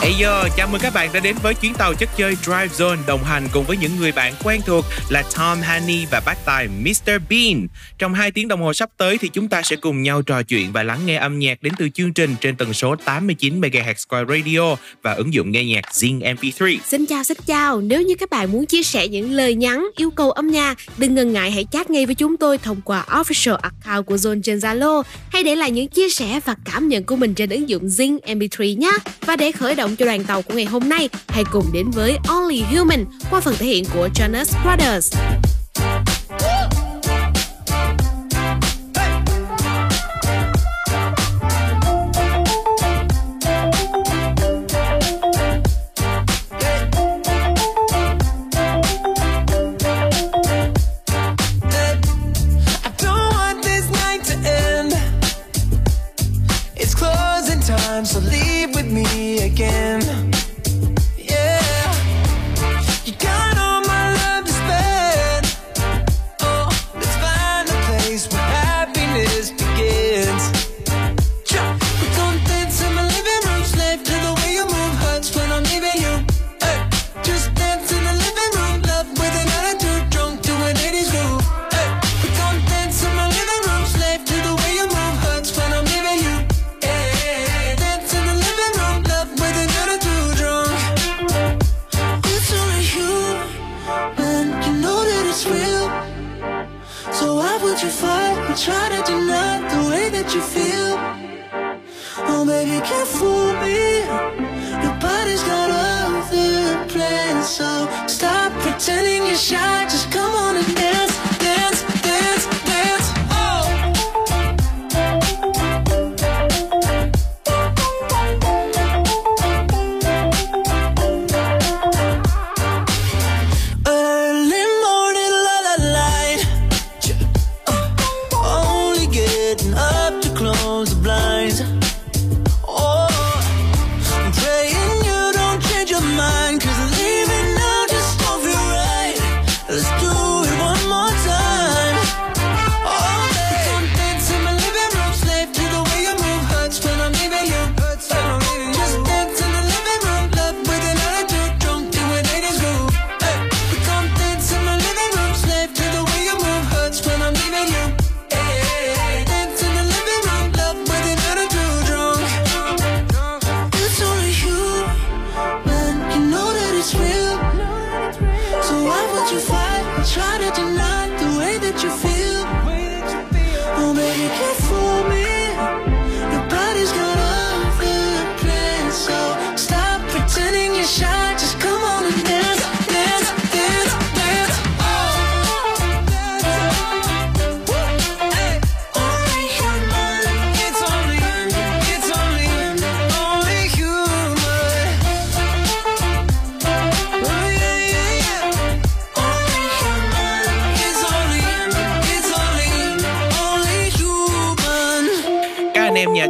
Hey yo, chào mừng các bạn đã đến với chuyến tàu chất chơi Drive Zone, đồng hành cùng với những người bạn quen thuộc là Tom, Honey và bác tài Mr. Bean. Trong 2 tiếng đồng hồ sắp tới thì chúng ta sẽ cùng nhau trò chuyện và lắng nghe âm nhạc đến từ chương trình trên tần số 89 MHz Square Radio và ứng dụng nghe nhạc Zing MP3. Xin chào. Nếu như các bạn muốn chia sẻ những lời nhắn, yêu cầu âm nhạc, đừng ngần ngại hãy chat ngay với chúng tôi thông qua official account của Zone trên Zalo, hay để lại những chia sẻ và cảm nhận của mình trên ứng dụng Zing MP3 nhé. Và để khởi động cho đoàn tàu của ngày hôm nay, hãy cùng đến với Only Human qua phần thể hiện của Jonas Brothers. So leave with me again. Yeah, you got all my love to spend. Oh, let's find a place where happiness begins. We're gonna dance in my living room, slave to the way you move, hurts when I'm leaving you. Hey, just dance in the living room, love with an attitude, drunk to an 80s groove. Hey, we're gonna dance in my living room, slave to the way you move, hurts when I'm leaving you. Would you fight and try to deny the way that you feel? Oh baby, can't fool me. Nobody's got other plans, so stop pretending you're shy. Just come on and dance, dance, dance, dance.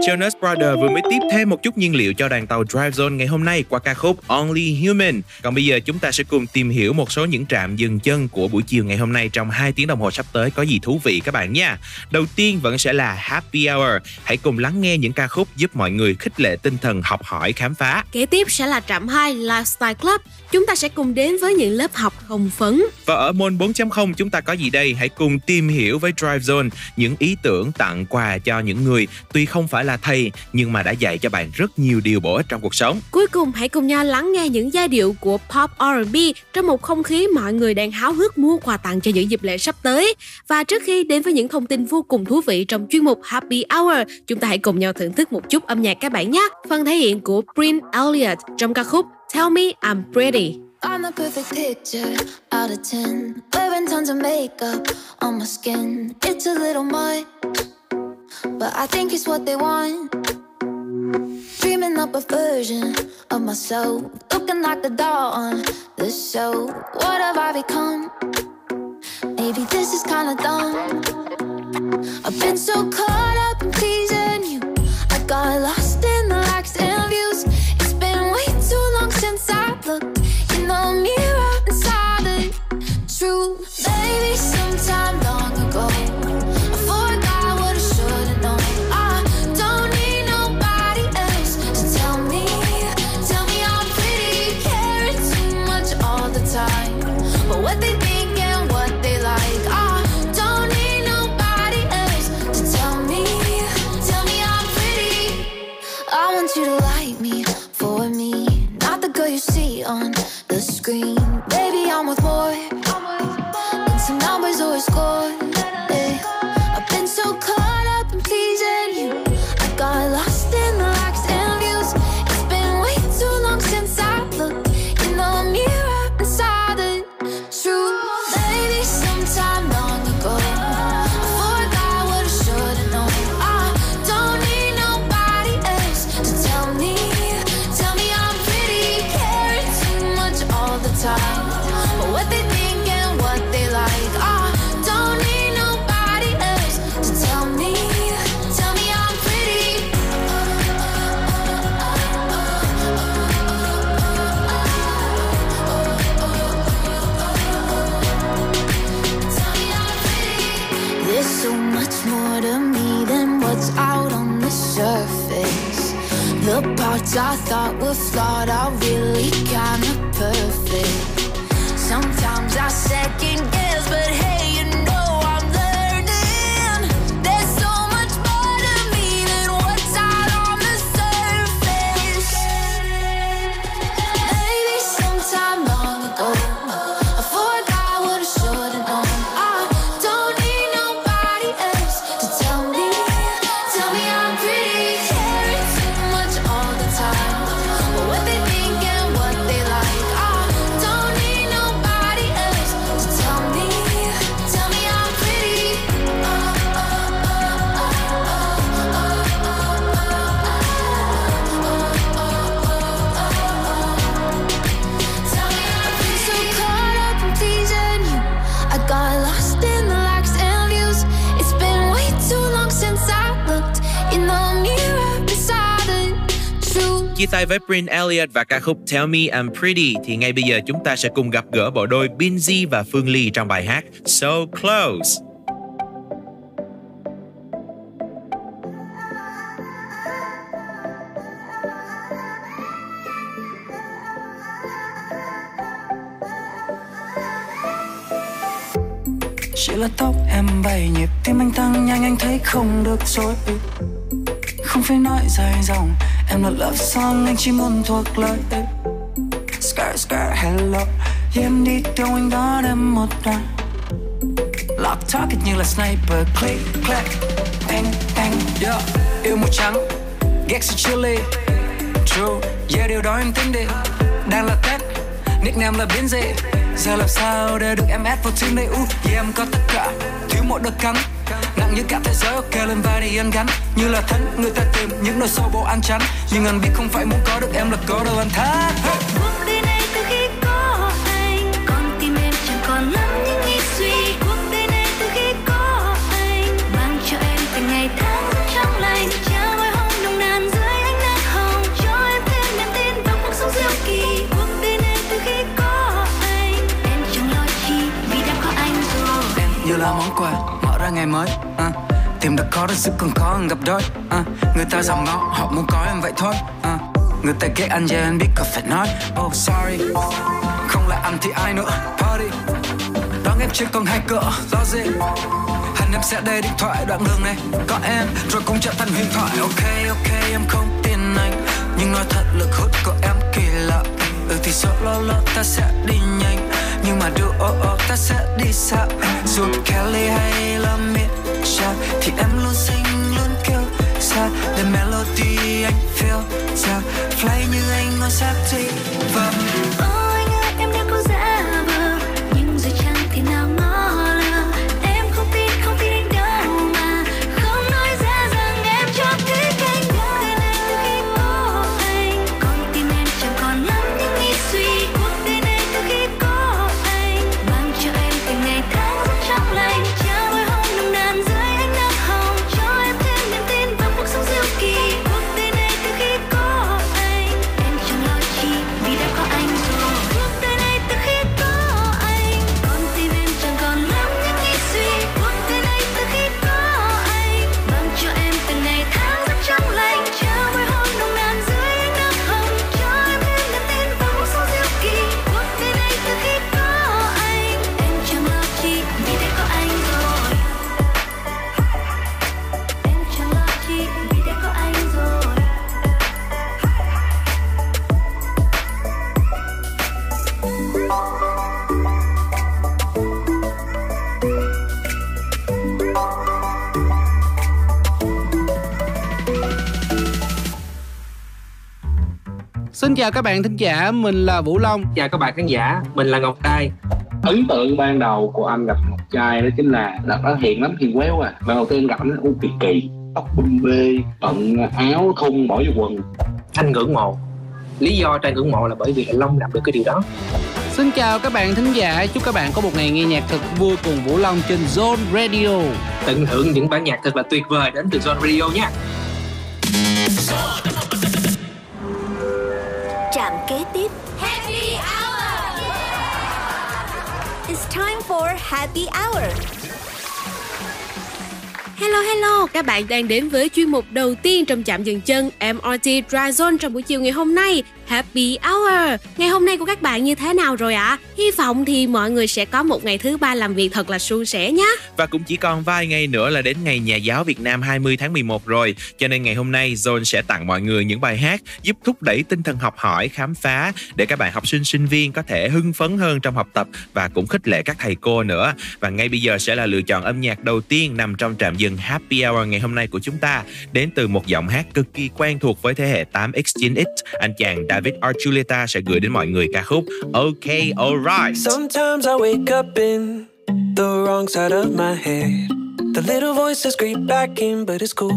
Jonas Brothers vừa mới tiếp thêm một chút nhiên liệu cho đoàn tàu Drive Zone ngày hôm nay qua ca khúc Only Human. Còn bây giờ chúng ta sẽ cùng tìm hiểu một số những trạm dừng chân của buổi chiều ngày hôm nay trong 2 tiếng đồng hồ sắp tới có gì thú vị các bạn nha. Đầu tiên vẫn sẽ là Happy Hour. Hãy cùng lắng nghe những ca khúc giúp mọi người khích lệ tinh thần học hỏi khám phá. Kế tiếp sẽ là trạm 2 Lifestyle Club. Chúng ta sẽ cùng đến với những lớp học hồng phấn. Và ở môn 4.0 chúng ta có gì đây? Hãy cùng tìm hiểu với Drive Zone những ý tưởng tặng quà cho những người tuy không phải là thầy nhưng mà đã dạy cho bạn rất nhiều điều bổ ích trong cuộc sống. Cuối cùng hãy cùng nhau lắng nghe những giai điệu của Pop R&B trong một không khí mọi người đang háo hức mua quà tặng cho những dịp lễ sắp tới. Và trước khi đến với những thông tin vô cùng thú vị trong chuyên mục Happy Hour, chúng ta hãy cùng nhau thưởng thức một chút âm nhạc các bạn nhé. Phần thể hiện của Bryn Elliott trong ca khúc Tell Me I'm Pretty. I'm the perfect picture out of 10, wearing tons of makeup on my skin. It's a little much, but I think it's what they want. Dreaming up a version of myself, looking like a doll on the show. What have I become? Maybe this is kinda dumb. I've been so caught up in pleasing you, I got lost in the likes and views. what's out on the surface. The parts I thought were flawed are really kinda perfect. Sometimes I second guess, but hey, you know I'm learning. There's so much more to me than what's out on the surface. Maybe sometime long ago I forgot what I should have known. I don't need nobody else to tell me I'm pretty. Caring too much all the time, but what they think and what they like. Chia tay với Bryn Elliott và ca khúc Tell Me I'm Pretty thì ngay bây giờ chúng ta sẽ cùng gặp gỡ bộ đôi Binzi và Phương Ly trong bài hát So Close. Chỉ là tóc em bay nhịp, tim anh tăng nhanh, anh thấy không được rồi. Không phải nói dài dòng, em là love song, anh chỉ muốn thuộc lời. Skirt skirt hello, yeah, em đi đâu anh đón em một đoạn. Lock target như là sniper, click click, bang bang, yeah. Yêu màu trắng, ghét sự chilly, true, yeah điều đó em tính đi. Đang là Tết, nickname là Binzi. Giờ làm sao để được em add vào team này, yeah em có tất cả, thiếu một đợt cắn. Nặng như cả thế giới, ok lên vai đi anh gắn. Như là thánh, người ta tìm những nơi sâu bộ ăn chắn. Nhưng anh biết không phải muốn có được em là có đâu anh thắng. Bước đi này từ khi có anh, con tim em chẳng còn lắm những nghĩ suy. Cuộc đời này từ khi có anh, mang cho em từng ngày tháng trong lành. Trao môi hôn nồng nàn dưới ánh nắng hồng, cho em thêm niềm tin vào cuộc sống diệu kỳ. Cuộc đời này từ khi có anh, em chẳng lo chi vì đã có anh rồi. Em như là món quà ra ngày mới, tìm được khó đã giúp còn khó hơn gặp đôi. Người ta dòng ngó, họ muốn có em vậy thôi. Người ta ghét anh, yeah anh biết có phải nói. Oh sorry, không là anh thì ai nữa. Party, đón em chưa còn hai cửa, lo gì? Hẳn em sẽ để điện thoại đoạn đường này. Có em, rồi cũng trở thành huyền thoại. Ok, ok em không tin anh, nhưng nói thật lực hút của em kỳ lạ. Thì sợ lo ta sẽ đi nhanh, nhưng mà đưa ta sẽ đi xa. Dù Kelly hay là Mitchell thì em luôn xinh luôn kêu xa. The melody anh feel sao fly như anh ngồi sát thì vầm. Ô anh ơi em đã cố giả vờ, nhưng rồi chẳng thể nào ngó lơ. Em không tin anh đâu mà không nói ra rằng em cho thích anh. Đời này từ khi có anh, con tim em chẳng còn lắm những nghĩ suy. Cuộc đời này từ khi có anh, mang cho em từng ngày tháng trong lành. Trao đôi hôn nồng nàn dưới ánh nắng hồng, cho em thêm niềm tin vào cuộc sống diệu kỳ. Cuộc đời này từ khi có anh, em chẳng lo chi vì đã có anh rồi. Cuộc đời này từ khi có anh, con tim em chẳng còn lắm những nghĩ suy. Cuộc đời này từ khi có anh, mang cho em từng ngày tháng rất trong lành. Trao đôi hôn nồng nàn dưới ánh nắng hồng, cho em thêm niềm tin vào cuộc sống diệu kỳ. Cuộc đời này từ khi có anh, em chẳng lo chi vì đã có anh rồi. Em chẳng lo chi vì đã có anh rồi. Xin chào các bạn thính giả, mình là Vũ Long. Chào các bạn khán giả, mình là Ngọc Trai. Ấn tượng ban đầu của anh gặp Ngọc Trai đó chính là đợt đó hiền lắm, hiền quéo à. Lần đầu tiên gặp anh u kỳ kỳ, tóc bum bê, bận áo thun bỏ vô quần. Anh ngưỡng mộ. Lý do Trai ngưỡng mộ là bởi vì là Long làm được cái điều đó. Xin chào các bạn thính giả, chúc các bạn có một ngày nghe nhạc thật vui cùng Vũ Long trên Zone Radio. Tận hưởng những bản nhạc thật là tuyệt vời đến từ Zone Radio nha. Trạm kế tiếp Happy Hour. It's time for Happy Hour. Hello hello, các bạn đang đến với chuyên mục đầu tiên trong Trạm Dừng Chân MRT Dry Zone trong buổi chiều ngày hôm nay, Happy Hour. Ngày hôm nay của các bạn như thế nào rồi ạ? Hy vọng thì mọi người sẽ có một ngày thứ ba làm việc thật là suôn sẻ nhé. Và cũng chỉ còn vài ngày nữa là đến ngày Nhà giáo Việt Nam 20 tháng 11 rồi, cho nên ngày hôm nay Zone sẽ tặng mọi người những bài hát giúp thúc đẩy tinh thần học hỏi, khám phá để các bạn học sinh sinh viên có thể hưng phấn hơn trong học tập và cũng khích lệ các thầy cô nữa. Và ngay bây giờ sẽ là lựa chọn âm nhạc đầu tiên nằm trong Trạm Dừng Happy Hour ngày hôm nay của chúng ta, đến từ một giọng hát cực kỳ quen thuộc với thế hệ 8X 9X, anh chàng David Archuleta sẽ gửi đến mọi người ca khúc OK Alright. Sometimes I wake up in the wrong side of my head. The little voices creep back in, but it's cool.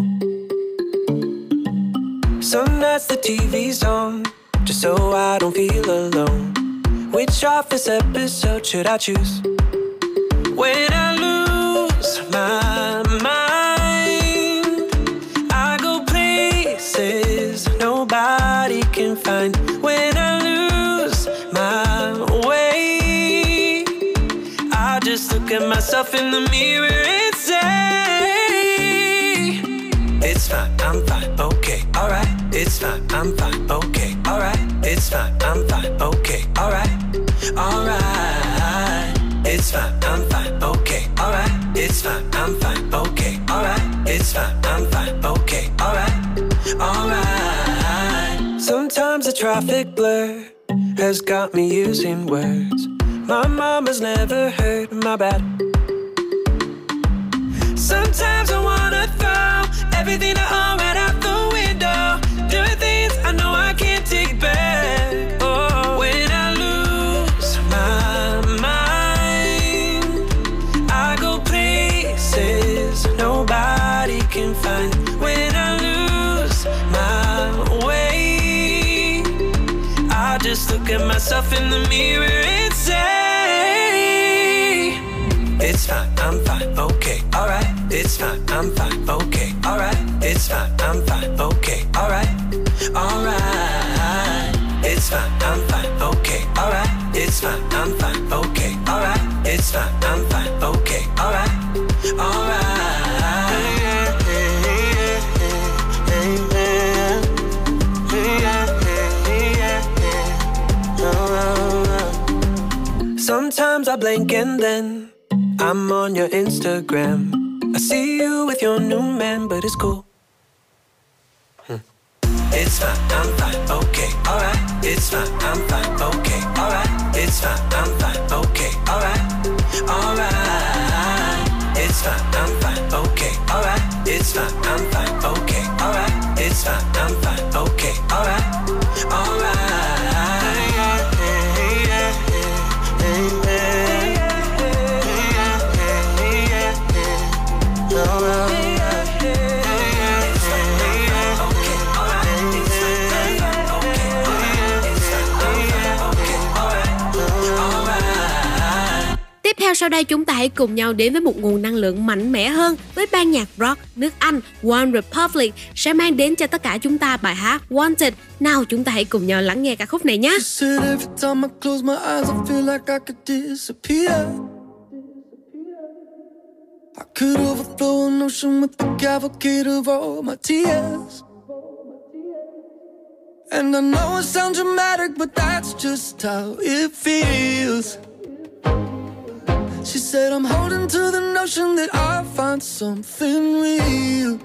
Some nights the TV's on, just so I don't feel alone. Which office episode should I choose? When I lose my mind, I go places nobody can find. When I lose my way, I just look at myself in the mirror and say, it's fine, I'm fine, okay, alright. It's fine, I'm fine, okay, alright. It's fine, I'm fine, okay, alright, alright. It's fine, I'm fine, okay, alright. It's fine, I'm fine, okay, alright. It's fine, I'm fine, okay, alright, alright. Sometimes the traffic blur has got me using words my mama's never heard, my bad. Sometimes I wanna throw everything I own right out the window. There are things I know I can't take back. Oh, when I lose my mind, I go places nobody can find. When I lose my way, I just look at myself in the mirror and say, it's fine, I'm fine, okay, alright. It's fine, I'm fine, okay, alright. It's fine, I'm fine, okay, alright, alright. It's fine, I'm fine, okay, alright. It's fine, I'm fine, okay, alright. It's fine, I'm fine, okay, alright, alright. Sometimes I blink and then I'm on your Instagram. I see you with your new man, but it's cool. It's fine, I'm fine, okay, alright. It's fine, I'm fine, okay, alright. It's fine, I'm fine, okay, alright, alright. It's fine, I'm fine, okay, alright. It's fine, I'm fine, okay, alright. It's fine, I'm fine, okay, alright, alright. Tiếp theo sau đây chúng ta hãy cùng nhau đến với một nguồn năng lượng mạnh mẽ hơn với ban nhạc rock nước Anh One Republic sẽ mang đến cho tất cả chúng ta bài hát Wanted. Nào chúng ta hãy cùng nhau lắng nghe ca khúc này nhé. I could overflow an ocean with the cavalcade of all my tears. And I know it sounds dramatic, but that's just how it feels. She said I'm holding to the notion that I'll find something real.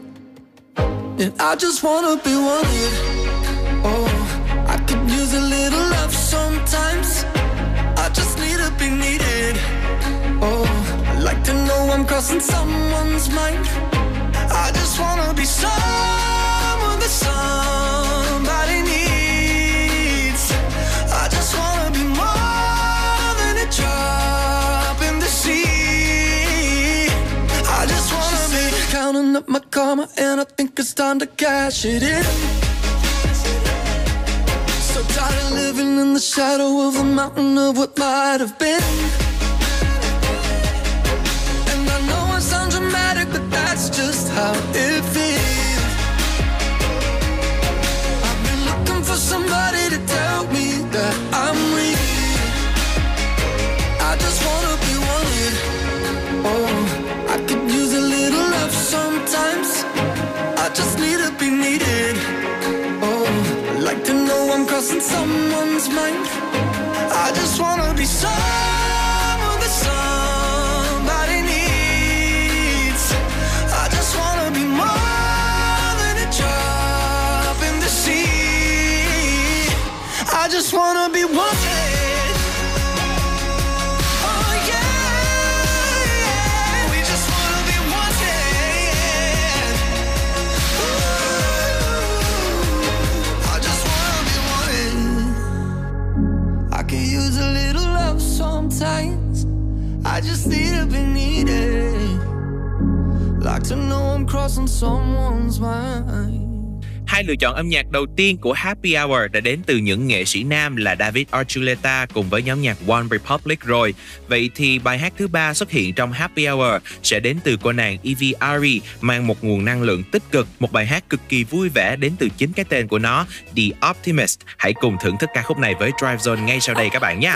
And I just wanna be wanted. Oh, I could use a little love sometimes. I just need to be needed. Oh, I like to know I'm crossing someone's mind. I just wanna be someone that somebody needs. I just wanna be more than a drop in the sea. I just wanna be counting up my karma and I think it's time to cash it in. So tired of living in the shadow of a mountain of what might have been. But that's just how it feels. I've been looking for somebody to tell me that I'm real. I just wanna be wanted. Oh, I could use a little love somewhere. in someone's mind. I just wanna be someone that somebody needs. I just wanna be more than a drop in the sea. I just wanna be wanted. Sometimes I just need to be needed. Like to know I'm crossing someone's mind. Hai lựa chọn âm nhạc đầu tiên của Happy Hour đã đến từ những nghệ sĩ nam là David Archuleta cùng với nhóm nhạc One Republic rồi. Vậy thì bài hát thứ ba xuất hiện trong Happy Hour sẽ đến từ cô nàng Evie Ari, mang một nguồn năng lượng tích cực, một bài hát cực kỳ vui vẻ đến từ chính cái tên của nó, The Optimist. Hãy cùng thưởng thức ca khúc này với Drive Zone ngay sau đây các bạn nhé.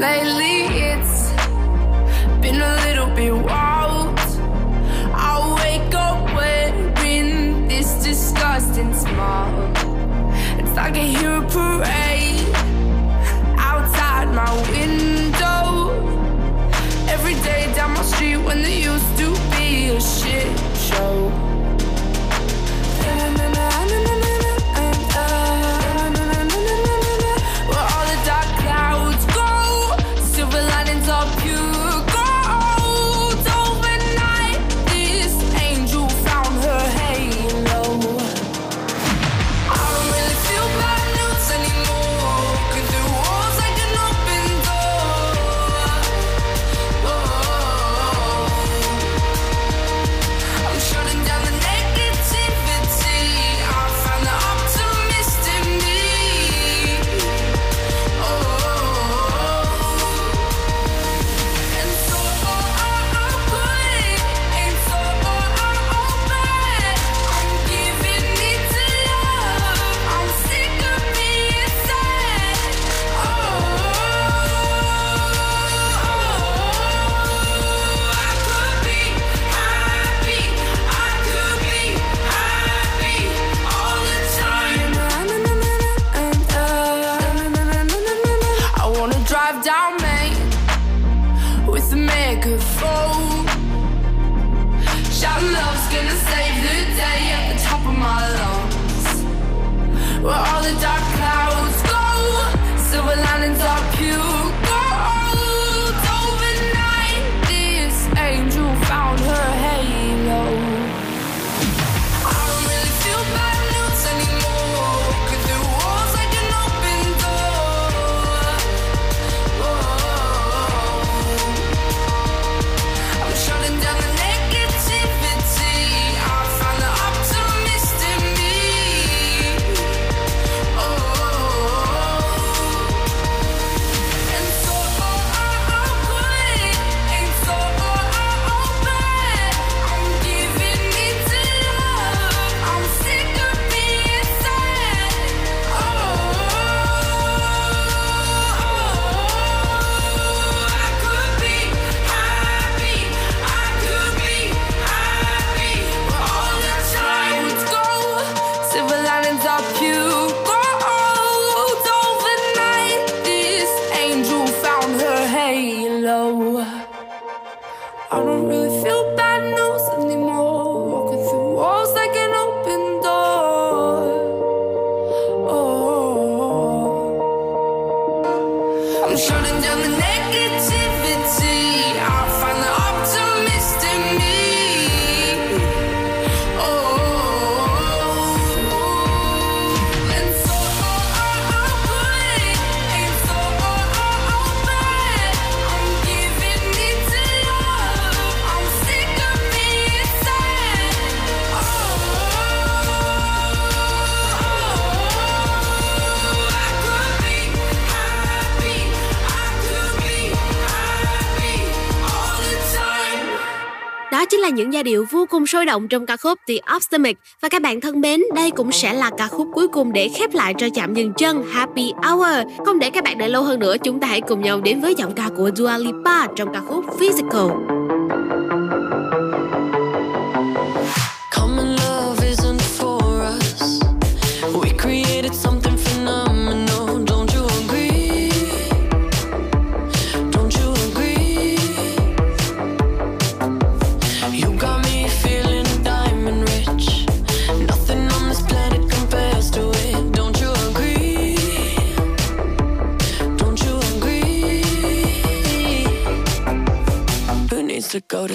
Lately it's been a little bit wild. I wake up wearing this disgusting smile. It's like I hear a parade outside my window. Every day down my street when there used to be a shit show. Đó chính là những giai điệu vô cùng sôi động trong ca khúc The Optimic. Và các bạn thân mến, đây cũng sẽ là ca khúc cuối cùng để khép lại cho trạm dừng chân Happy Hour. Không để các bạn đợi lâu hơn nữa, chúng ta hãy cùng nhau đến với giọng ca của Dua Lipa trong ca khúc Physical. To go to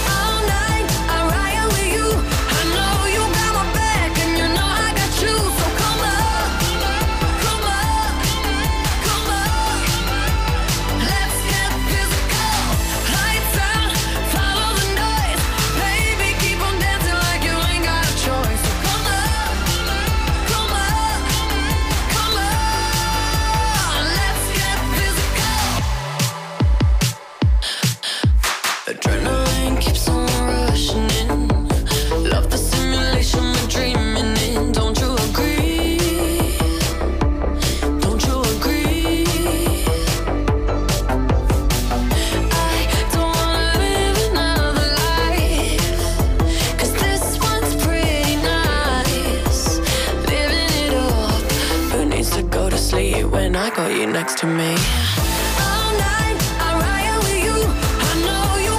night I ride with you. I know you got my back and you know I got you. So come on, come on, come on. Let's get physical. Lights out, follow the noise. Baby, keep on dancing like you ain't got a choice. So come on, come on, come on. Let's get physical. Adrenaline keeps on rushing in. Love the simulation we're dreaming in. Don't you agree? Don't you agree? I don't wanna live another life, 'cause this one's pretty nice. Living it up. Who needs to go to sleep when I got you next to me? All night I ride with you. I know you.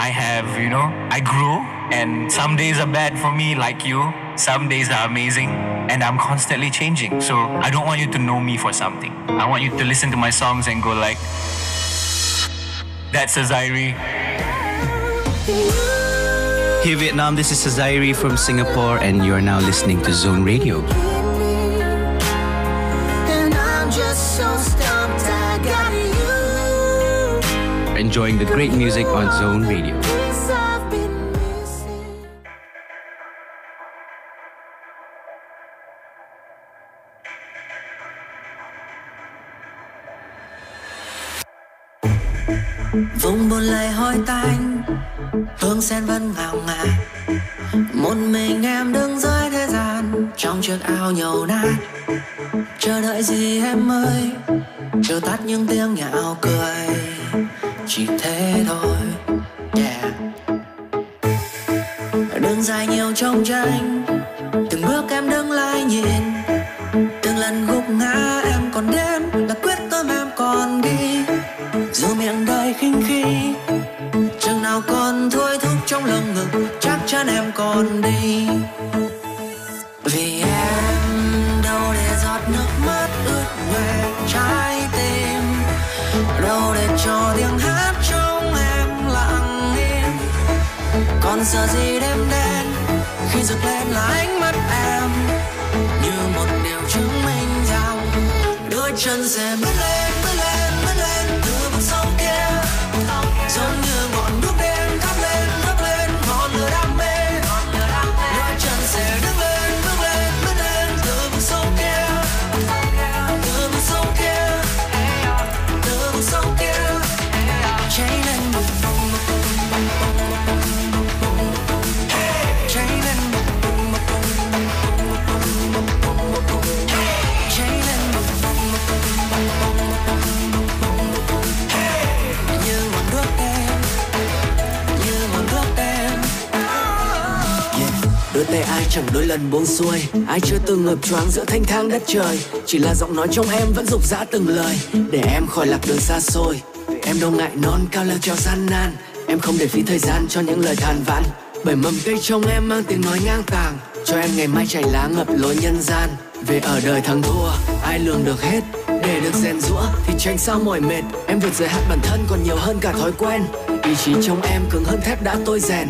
I have, you know, I grew, and some days are bad for me like you, some days are amazing, and I'm constantly changing. So I don't want you to know me for something. I want you to listen to my songs and go like, that's Azairi. Hey Vietnam, this is Azairi from Singapore, and you're now listening to Zone Radio. And I'm just so stumped, I got you. Enjoying the great music on Zone Radio. Vùng buồn lầy hôi tanh, hương sen vẫn ngào ngạt. Một mình em đứng dưới thế gian, trong chiếc áo nhầu nát. Chờ đợi gì em ơi, chờ tắt những tiếng nhạo cười. Chỉ thế thôi, yeah. Đường dài nhiều trông tranh, từng bước em đứng lại nhìn. Từng lần gục ngã em còn đến, đã quyết tâm em còn đi. Dù miệng đời khinh khi, chừng nào còn thôi thúc trong lồng ngực, chắc chắn em còn đi. Vì em đâu để giọt nước mắt ướt nhòe trái tim, đâu để cho tiếng hát còn giờ gì đêm đen khi rực lên là ánh mắt em như một điều chứng minh rằng chân sẽ bước lên từ vực sâu kia, giống như ngọn đuốc đen thắp lên ngọn lửa đam mê. Đôi chân sẽ bước lên từ vực sâu kia, từ vực sâu kia, cháy lên bùng bùng bùng bùng bùng bùng, cháy lên bùng bùng bùng bùng bùng, cháy lên bùng bùng bùng bùng bùng bùng, như ngọn đuốc đen. Đôi tay ai chẳng đôi lần buông xuôi, ai chưa từng ngập choáng giữa thanh thang đất trời. Chỉ là giọng nói trong em vẫn rục rã từng lời, để em khỏi lạc đường xa xôi. Em đâu ngại non cao leo trèo gian nan, em không để phí thời gian cho những lời than vãn. Bởi mầm cây trong em mang tiếng nói ngang tàng, cho em ngày mai chảy lá ngập lối nhân gian. Về ở đời thắng thua ai lường được hết, để được rèn giũa thì tránh sao mỏi mệt. Em vượt giới hạn bản thân còn nhiều hơn cả thói quen, ý chí trong em cứng hơn thép đã tôi rèn.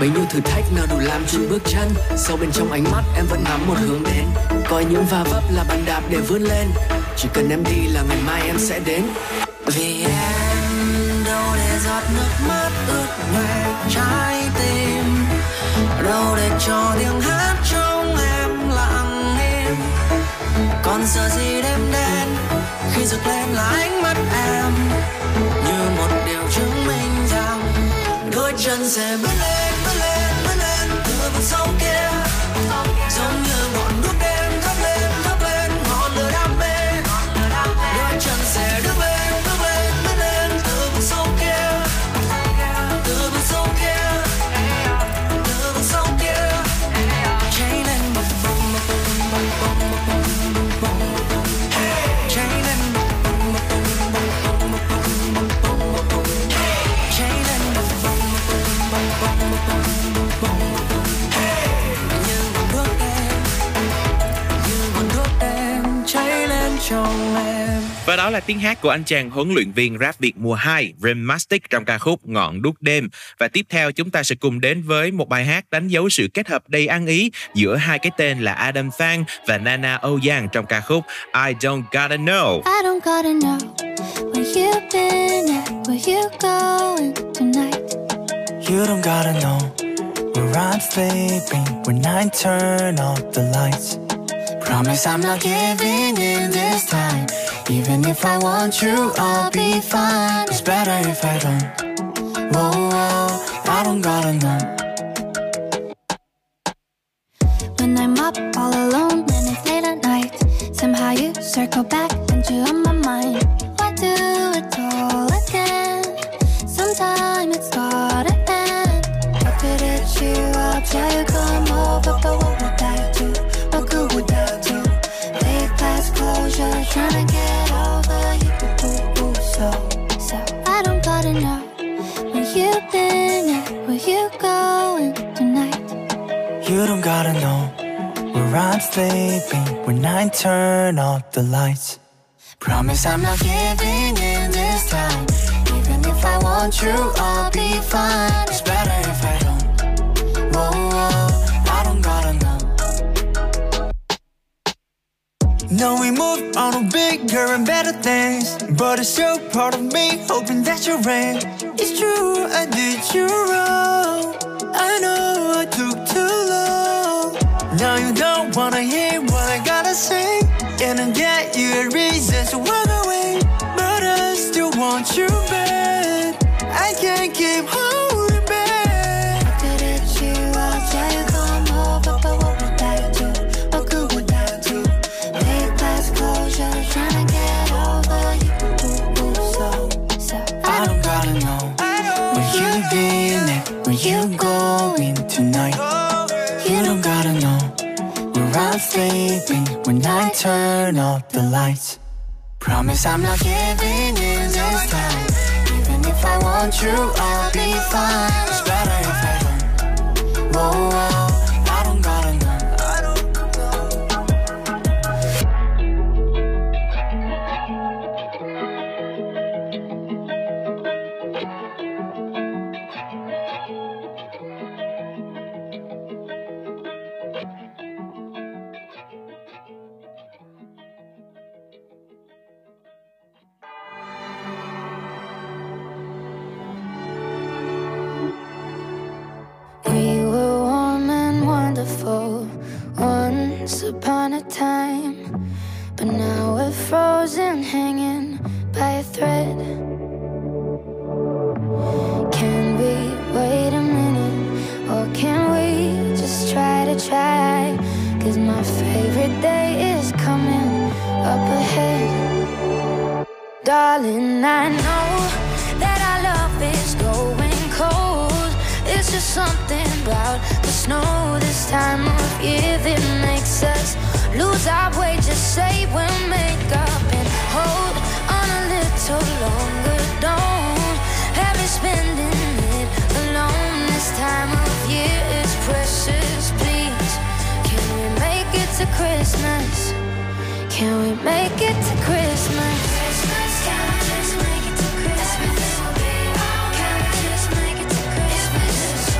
Bấy nhiêu thử thách nào đủ làm chừng bước chân, sâu bên trong ánh mắt em vẫn ngắm một hướng đến, coi những va vấp là bàn đạp để vươn lên. Chỉ cần em đi là ngày mai em sẽ đến. Vì em đâu để giọt nước mắt ướt nhẹ trái tim, đâu để cho tiếng hát trong em lặng im. Còn giờ gì đêm đen khi rực lên là ánh mắt em, như một điều chứng minh rằng đôi chân sẽ bước lên từ vực sâu kia, giống như ngọn đuốc đen thắp lên ngọn lửa đam mê. Đôi chân sẽ bước lên từ vực sâu kia, từ vực sâu kia, từ vực sâu kia, cháy lên bùng bùng bùng bùng bùng bùng bùng bùng bùng, cháy lên bùng bùng bùng bùng bùng bùng bùng bùng, cháy lên bùng bùng bùng bùng bùng bùng bùng, như ngọn đuốc đen cháy lên trong em. Và đó là tiếng hát của anh chàng huấn luyện viên rap Việt mùa 2 Rhymastic trong ca khúc Ngọn Đuốc Đêm. Và tiếp theo chúng ta sẽ cùng đến với một bài hát đánh dấu sự kết hợp đầy ăn ý giữa hai cái tên là Adam Fang và Nana Ozan trong ca khúc I Don't Gotta Know. I don't gotta know where you've been at, where you're going tonight. You don't gotta know where I'm sleeping when I turn off the lights. Promise I'm not giving in this time. Even if I want you, I'll be fine. It's better if I don't. Whoa, whoa, I don't gotta know. When I'm up all alone and it's late at night, somehow you circle back into my mind. Why do it all again? Sometimes it's hard to end. I could hit you up, yeah, you come over, but what would I do? What good would I do? Late past closure, trying to get over you. Ooh, ooh, so I don't gotta know where you've been at, where you're going tonight. You don't gotta know where I'm sleeping when I turn off the lights. Promise I'm not giving in this time. Even if I want you, I'll be fine. It's better if I don't. Whoa, whoa, I don't gotta know. Now we move on to bigger and better things, but it's still part of me, hoping that you'll ring. It's true, I did you wrong, I know I took too long. Now you don't wanna hear what I gotta say, and I get you a reason to walk away. But I still want you back, I can't keep holding back. I could hit you up, yeah, you come over, but what would I do? What good would I do? Closure, trying to get over you. Ooh, so I don't gotta know where you've been at, where you're going tonight. You don't gotta know where I'm sleeping when I turn off the lights. Promise I'm not giving in this time. Even if I want you, I'll be fine. It's better if I don't. Whoa, whoa. upon a time, but now we're frozen, hanging by a thread. Can we wait a minute, or can we just try to try? 'Cause my favorite day is coming up ahead. Darling, I know that our love is going cold. It's just something about the snow this time of year that makes us lose our way. Just say we'll make up and hold on a little longer. Don't have me spending it alone. This time of year is precious, please. Can we make it to Christmas? Can we make it to Christmas? Christmas, can we just make it to Christmas? Can we just make it to Christmas?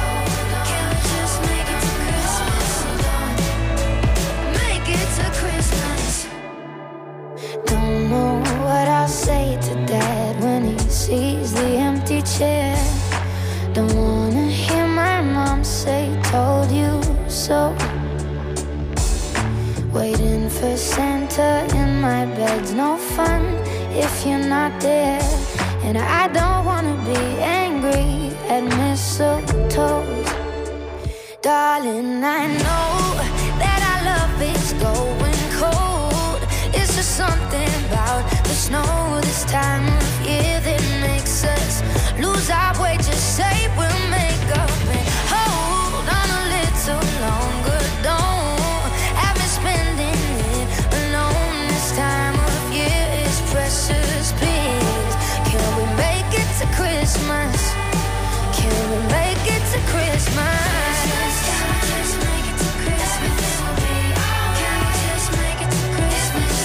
Can we just make it to Christmas? Make it to Christmas. Don't know what I'll say to Dad when he sees the empty chair. Don't wanna hear my mom say, told you so. Waiting for Santa in my bed's no fun if you're not there. And I don't wanna be angry at mistletoe. Darling, I know that our love is going cold. It's just something about the snow this time of year that makes us lose our way. Just say we'll make up and hold on a little longer. Don't Christmas, can we make it to Christmas? Christmas, can we just make it to Christmas? Can we just make it to Christmas?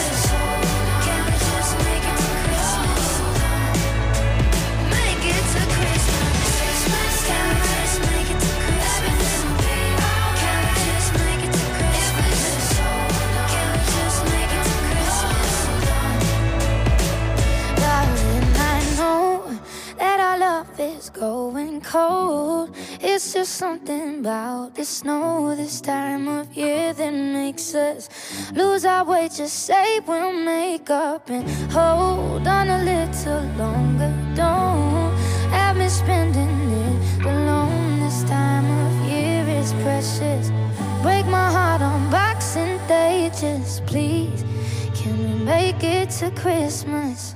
Can we just make it to Christmas? Make it to Christmas. Christmas, can we just make it to Christmas? Can we just make it to Christmas? Can we just make it to Christmas? Darling, I know that our love is going cold. It's just something about the snow this time of year that makes us lose our way. Just say we'll make up and hold on a little longer. Don't have me spending it alone. This time of year is precious. Break my heart on Boxing Day. Just please, can we make it to Christmas?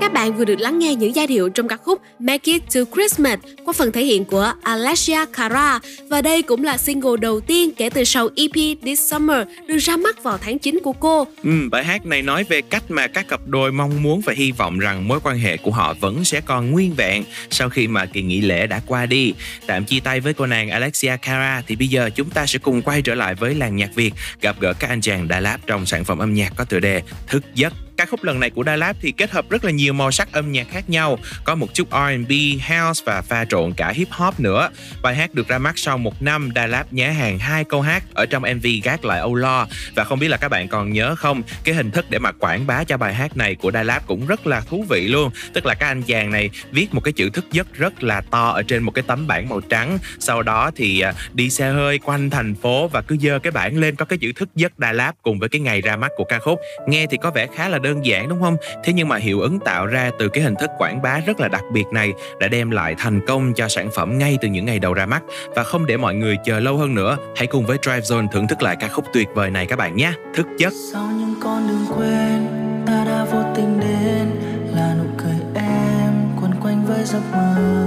Các bạn vừa được lắng nghe những giai điệu trong ca khúc Make It To Christmas qua phần thể hiện của Alessia Cara, và đây cũng là single đầu tiên kể từ sau EP This Summer được ra mắt vào tháng 9 của cô. Bài hát này nói về cách mà các cặp đôi mong muốn và hy vọng rằng mối quan hệ của họ vẫn sẽ còn nguyên vẹn sau khi mà kỳ nghỉ lễ đã qua đi. Tạm chia tay với cô nàng Alessia Cara thì bây giờ chúng ta sẽ cùng quay trở lại với làng nhạc Việt, gặp gỡ các anh chàng Dalap trong sản phẩm âm nhạc có tựa đề Thức Giấc. Ca khúc lần này của Dalap thì kết hợp rất là nhiều màu sắc âm nhạc khác nhau, có một chút R&B, house và pha trộn cả hip hop nữa. Bài hát được ra mắt sau 1 năm, Dalap nhá hàng 2 câu hát ở trong MV gác lại Âu Lo, và không biết là các bạn còn nhớ không, cái hình thức để mà quảng bá cho bài hát này của Dalap cũng rất là thú vị luôn. Tức là các anh chàng này viết một cái chữ thức giấc rất là to ở trên một cái tấm bảng màu trắng, sau đó thì đi xe hơi quanh thành phố và cứ dơ cái bảng lên có cái chữ thức giấc Dalap cùng với cái ngày ra mắt của ca khúc. Nghe thì có vẻ khá là đơn giản đúng không? Thế nhưng mà hiệu ứng tạo ra từ cái hình thức quảng bá rất là đặc biệt này đã đem lại thành công cho sản phẩm ngay từ những ngày đầu ra mắt. Và không để mọi người chờ lâu hơn nữa, hãy cùng với Drive Zone thưởng thức lại ca khúc tuyệt vời này các bạn nhé. Thức giấc. Sau những con đường quên, ta đã vô tình đến, là nụ cười em quấn quanh với giấc mơ.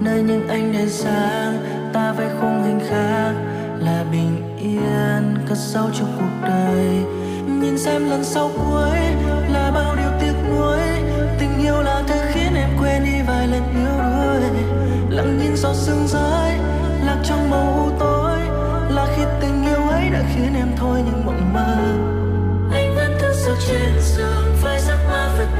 Nơi những anh đèn sáng, ta vẽ khung hình khác, là bình yên cất giấu trong cuộc đời. Nhìn xem lần sau cuối là bao điều tiếc nuối, tình yêu là thứ khiến em quên đi vài lần yếu đuối. Lặng nhìn giọt sương rơi lạc trong màu u tối, là khi tình yêu ấy đã khiến em thôi những mộng mơ. Anh vẫn thức giấc trên giường với giấc mơ vượt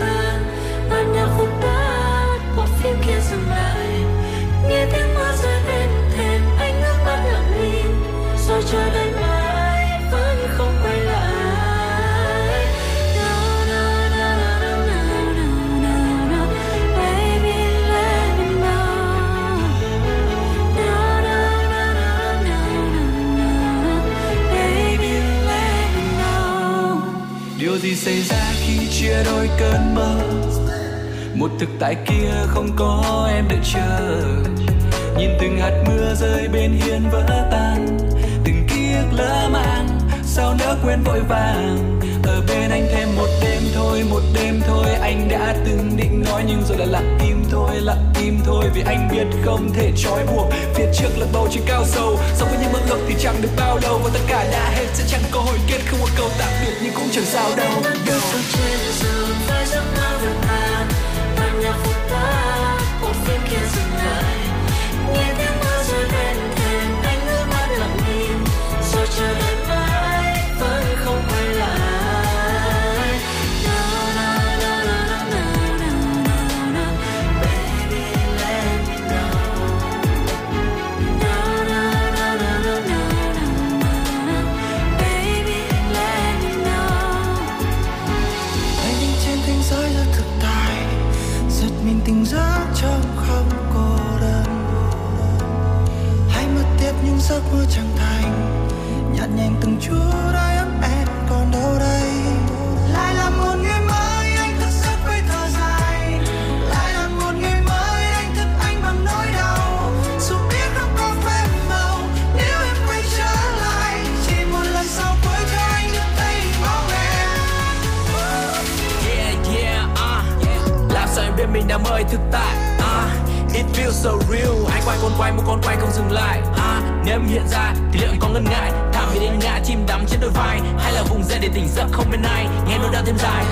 Điều gì xảy ra khi chia đôi cơn mơ? Một thực tại kia không có em đợi chờ. Nhìn từng hạt mưa rơi bên hiên vỡ tan, từng ký ức lỡ mang sao nỡ quên vội vàng. Ở bên anh thêm một đêm thôi, một đêm thôi. Anh đã từng định nói nhưng rồi lại lặng im thôi, lặng im thôi. Vì anh biết không thể trói buộc, phía trước là bầu trời cao sâu. Sống với những bước ngược thì chẳng được bao lâu, và tất cả đã hết sẽ chẳng có hồi kết. Không một câu tạm biệt nhưng cũng chẳng sao đâu. Tình giấc trong không cô đơn, hãy mất tiếp những giấc mơ chẳng thành, nhạt nhành từng chút ai ấm em còn đâu đây. Lại là một ngày mới anh thức giấc với thở dài, lại là một ngày mới anh thức anh bằng nỗi đau. Dù biết không có phép màu nếu em quay trở lại, chỉ một lần sau cuối cho anh được tay mong em. Yeah yeah làm sao em biết mình đã mời thực tại. It feels so real. Anh quay con quay một con quay không dừng lại. Nếu em hiện ra thì liệu anh có ngần ngại? Thả mình đến ngã chim đắm trên đôi vai, hay là vùng dậy để tỉnh giấc không bên ai? Nghe nỗi đau thêm dài.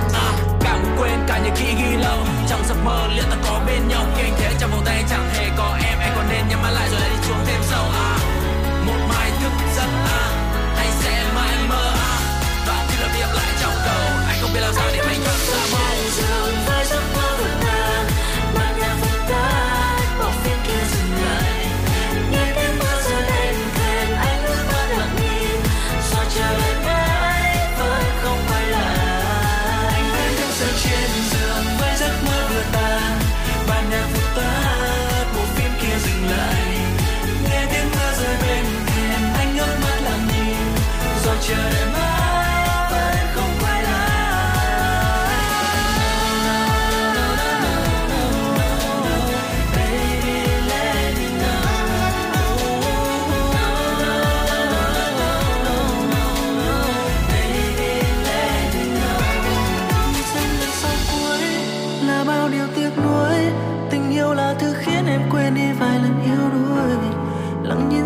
Cả muốn quên cả những kỹ ghi lâu. Trong giấc mơ liệu ta có bên nhau? Khi anh thấy trong vòng tay chẳng hề có em, anh còn nên nhắm mắt lại rồi lại đi xuống thêm sâu. Một mai thức giấc anh sẽ mãi mơ. Đoạn thì là việc lại trong đầu, anh không biết làm sao để anh thức ra mơ.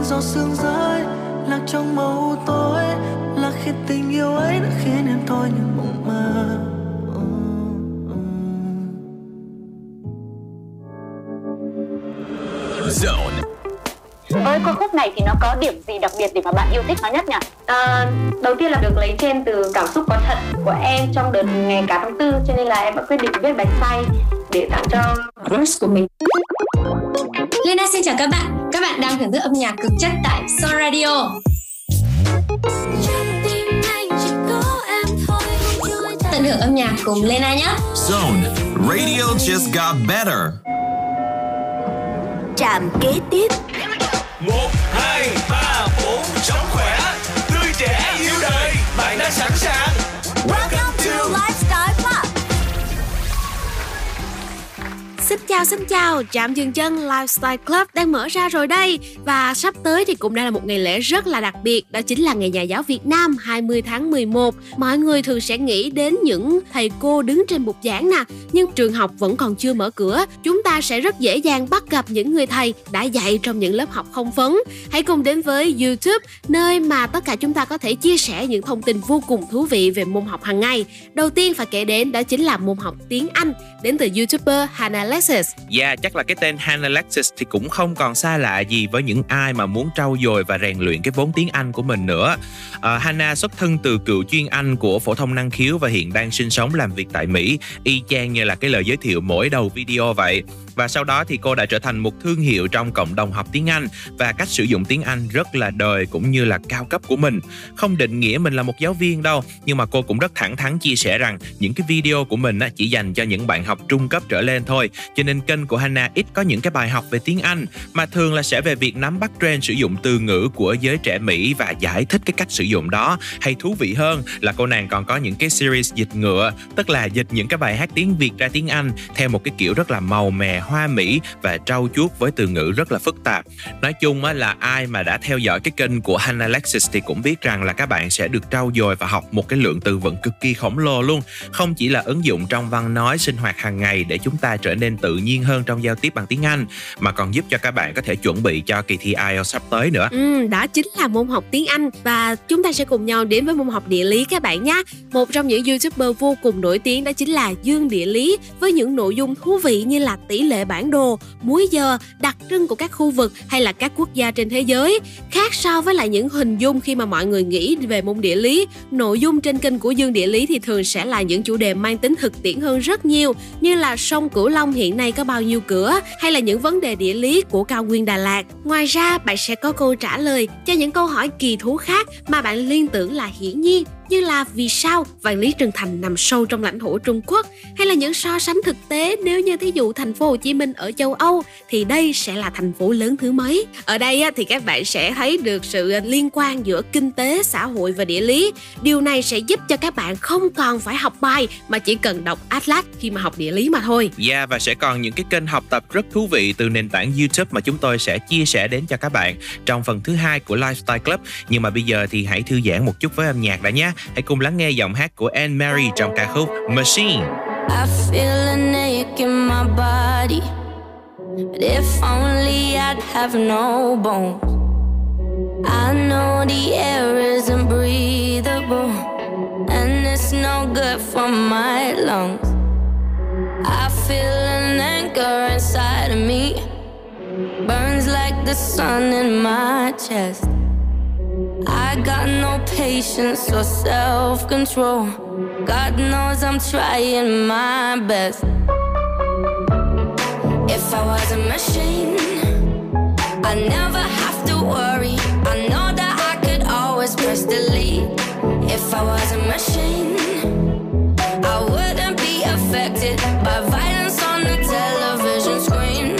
Gió sương rơi lạc trong màu tối, là khi tình yêu ấy đã khiến em thôi những mộng mơ. Zone. Ơi, ca khúc này thì nó có điểm gì đặc biệt để mà bạn yêu thích nó nhất nhỉ? Đầu tiên là được lấy trên từ cảm xúc có thật của em trong đợt ngày cả tháng tư, cho nên là em đã quyết định viết bài say để tặng cho crush của mình. Lena xin chào các bạn. Các bạn đang thưởng thức âm nhạc cực chất tại Zone Radio. Tận hưởng âm nhạc cùng Lena nhé. Zone Radio just got better. Trạm kế tiếp. 1, 2, 3, 4, sống khỏe, tươi trẻ, yêu đời. Bạn đã sẵn sàng. Welcome to Lifestyle Club. Xin chào, trạm dừng chân Lifestyle Club đang mở ra rồi đây. Và sắp tới thì cũng đang là một ngày lễ rất là đặc biệt. Đó chính là Ngày Nhà giáo Việt Nam 20 tháng 11. Mọi người thường sẽ nghĩ đến những thầy cô đứng trên bục giảng nè. Nhưng trường học vẫn còn chưa mở cửa. Chúng ta sẽ rất dễ dàng bắt gặp những người thầy đã dạy trong những lớp học không phấn. Hãy cùng đến với YouTube, nơi mà tất cả chúng ta có thể chia sẻ những thông tin vô cùng thú vị về môn học hàng ngày. Đầu tiên phải kể đến đó chính là môn học tiếng Anh, đến từ YouTuber Hannah Ah Lexis. Yeah, chắc là cái tên Hannah Lexis thì cũng không còn xa lạ gì với những ai mà muốn trau dồi và rèn luyện cái vốn tiếng Anh của mình nữa. Hannah xuất thân từ cựu chuyên Anh của phổ thông năng khiếu và hiện đang sinh sống làm việc tại Mỹ, y chang như là cái lời giới thiệu mỗi đầu video vậy. và sau đó thì cô đã trở thành một thương hiệu trong cộng đồng học tiếng Anh và cách sử dụng tiếng Anh rất là đời cũng như là cao cấp của mình. Không định nghĩa mình là một giáo viên đâu, nhưng mà cô cũng rất thẳng thắn chia sẻ rằng những cái video của mình chỉ dành cho những bạn học trung cấp trở lên thôi, cho nên kênh của Hannah ít có những cái bài học về tiếng Anh mà thường là sẽ về việc nắm bắt trend sử dụng từ ngữ của giới trẻ Mỹ và giải thích cái cách sử dụng đó. Hay thú vị hơn là cô nàng còn có những cái series dịch ngựa, tức là dịch những cái bài hát tiếng Việt ra tiếng Anh theo một cái kiểu rất là màu mè hoa mỹ và trau chuốt với từ ngữ rất là phức tạp. Nói chung là ai mà đã theo dõi cái kênh của Hannah Ah Lexis thì cũng biết rằng là các bạn sẽ được trau dồi và học một cái lượng từ vựng cực kỳ khổng lồ luôn, không chỉ là ứng dụng trong văn nói sinh hoạt hàng ngày để chúng ta trở nên tự nhiên hơn trong giao tiếp bằng tiếng Anh, mà còn giúp cho các bạn có thể chuẩn bị cho kỳ thi IELTS sắp tới nữa. Đó chính là môn học tiếng Anh, và chúng ta sẽ cùng nhau đến với môn học địa lý các bạn nhé. Một trong những YouTuber vô cùng nổi tiếng đó chính là Dương Địa Lý, với những nội dung thú vị như là tỷ lệ bản đồ, múi giờ, đặc trưng của các khu vực hay là các quốc gia trên thế giới. Khác so với lại những hình dung khi mà mọi người nghĩ về môn địa lý, nội dung trên kênh của Dương Địa Lý thì thường sẽ là những chủ đề mang tính thực tiễn hơn rất nhiều, như là sông Cửu Long hiện nay có bao nhiêu cửa, hay là những vấn đề địa lý của cao nguyên Đà Lạt. Ngoài ra, bạn sẽ có câu trả lời cho những câu hỏi kỳ thú khác mà bạn liên tưởng là hiển nhiên, như là vì sao vạn lý Trường Thành nằm sâu trong lãnh thổ Trung Quốc, hay là những so sánh thực tế nếu như thí dụ thành phố Hồ Chí Minh ở châu Âu thì đây sẽ là thành phố lớn thứ mấy. Ở đây thì các bạn sẽ thấy được sự liên quan giữa kinh tế, xã hội và địa lý. Điều này sẽ giúp cho các bạn không còn phải học bài mà chỉ cần đọc atlas khi mà học địa lý mà thôi. Yeah, và sẽ còn những cái kênh học tập rất thú vị từ nền tảng YouTube mà chúng tôi sẽ chia sẻ đến cho các bạn trong phần thứ 2 của Lifestyle Club. Nhưng mà bây giờ thì hãy thư giãn một chút với âm nhạc đã nhé. Hãy cùng lắng nghe giọng hát của Anne-Marie trong ca khúc Machine. I feel an ache in my body, but if only I'd have no bones. I know the air isn't breathable, and it's no good for my lungs. I feel an anchor inside of me, burns like the sun in my chest. I got no patience or self-control. God knows I'm trying my best. If I was a machine, I'd never have to worry. I know that I could always press delete. If I was a machine, I wouldn't be affected by violence on the television screen.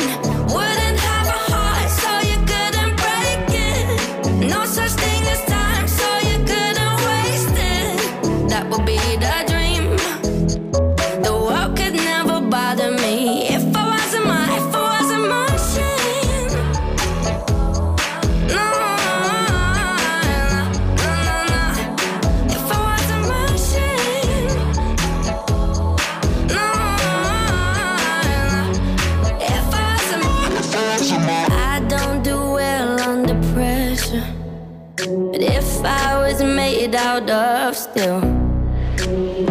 Out of still,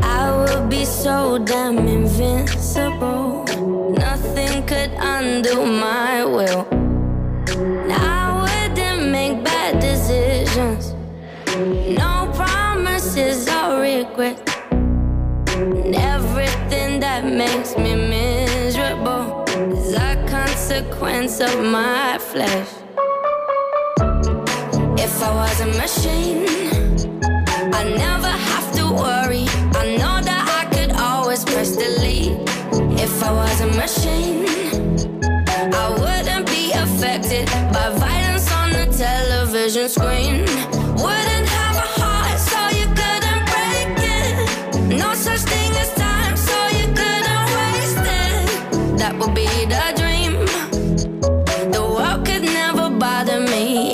I would be so damn invincible. Nothing could undo my will. I wouldn't make bad decisions. No promises or regret. And everything that makes me miserable is a consequence of my flesh. If I was a machine, I never have to worry. I know that I could always press delete. If I was a machine, I wouldn't be affected by violence on the television screen. Wouldn't have a heart, so you couldn't break it. No such thing as time, so you couldn't waste it. That would be the dream. The world could never bother me.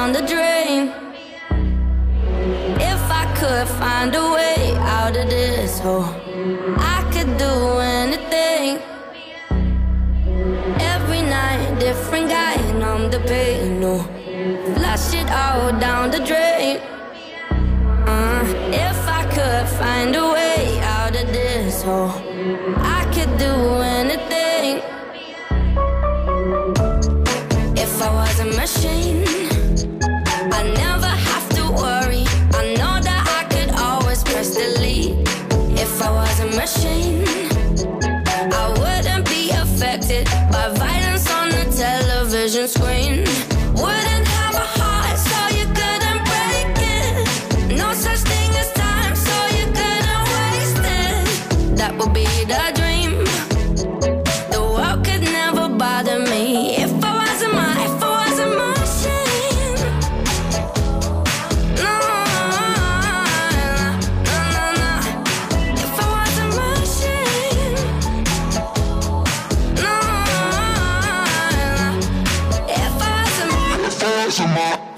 Down the drain. If I could find a way out of this hole, I could do anything. Every night, different guy, and I'm the pain. No, flush it all down the drain. could find a way out of this hole. I could do anything if I was a machine. I never have to worry. I know that I could always press delete. If I was a machine, I wouldn't be affected by violence on the television screen. Wouldn't have a heart, so you couldn't break it. No such thing as time, so you couldn't waste it. That would be the dream. The world could never bother me.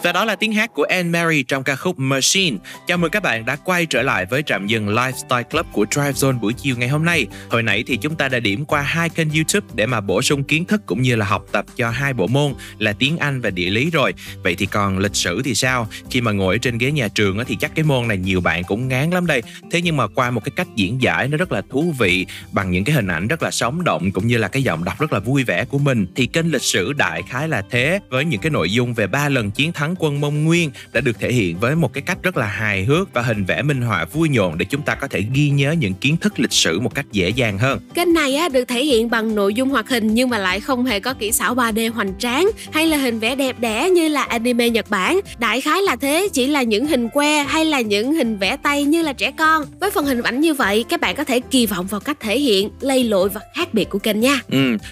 Và đó là tiếng hát của Anne-Marie trong ca khúc Machine. Chào mừng các bạn đã quay trở lại với trạm dừng Lifestyle Club của Drive Zone buổi chiều ngày hôm nay. Hồi nãy thì chúng ta đã điểm qua hai kênh YouTube để mà bổ sung kiến thức cũng như là học tập cho hai bộ môn là tiếng Anh và địa lý rồi. Vậy thì còn lịch sử thì sao? Khi mà ngồi ở trên ghế nhà trường thì chắc cái môn này nhiều bạn cũng ngán lắm đây. Thế nhưng mà qua một cái cách diễn giải nó rất là thú vị, bằng những cái hình ảnh rất là sống động cũng như là cái giọng đọc rất là vui vẻ của mình, thì kênh lịch sử đại khái là thế, với những cái nội dung về 3 lần chiến thắng quân Mông Nguyên đã được thể hiện với một cái cách rất là hài hước và hình vẽ minh họa vui nhộn để chúng ta có thể ghi nhớ những kiến thức lịch sử một cách dễ dàng hơn. Kênh này được thể hiện bằng nội dung hoạt hình nhưng mà lại không hề có kỹ xảo 3D hoành tráng hay là hình vẽ đẹp đẽ như là anime Nhật Bản. Đại khái là thế, chỉ là những hình que hay là những hình vẽ tay như là trẻ con. Với phần hình ảnh như vậy, các bạn có thể kỳ vọng vào cách thể hiện lầy lội và khác biệt của kênh nha.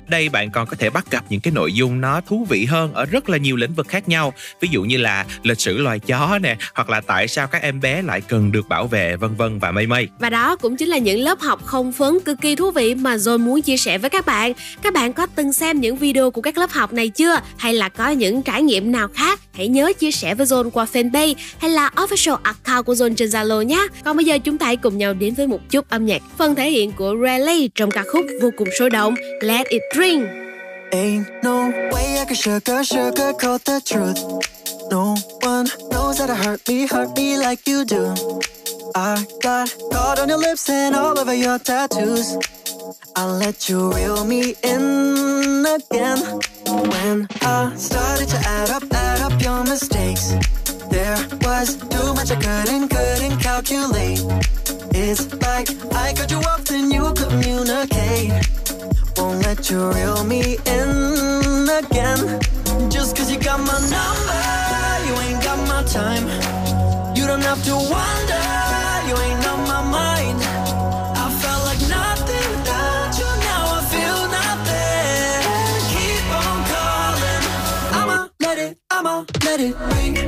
Đây bạn còn có thể bắt gặp những cái nội dung nó thú vị hơn ở rất là nhiều lĩnh vực khác nhau. Ví dụ như là lịch sử loài chó nè, hoặc là tại sao các em bé lại cần được bảo vệ, vân vân và mây mây. Và đó cũng chính là những lớp học không phấn cực kỳ thú vị mà Zone muốn chia sẻ với các bạn. Các bạn có từng xem những video của các lớp học này chưa? Hay là có những trải nghiệm nào khác? Hãy nhớ chia sẻ với Zone qua fanpage hay là official account của Zone trên Zalo nhé. Còn bây giờ chúng ta hãy cùng nhau đến với một chút âm nhạc. Phần thể hiện của Rally trong ca khúc vô cùng sôi động Let It Ring. Ain't no way I can sugarcoat the truth. No one knows that it hurt me like you do. I got caught on your lips and all over your tattoos. I let you reel me in again. When I started to add up your mistakes, there was too much I couldn't calculate. It's like I cut you off and you communicate. Won't let you reel me in again. Just cause you got my number, you ain't got my time. You don't have to wonder, you ain't on my mind. I felt like nothing without you, now I feel nothing. Keep on calling, I'ma let it ring. I'ma let it ring.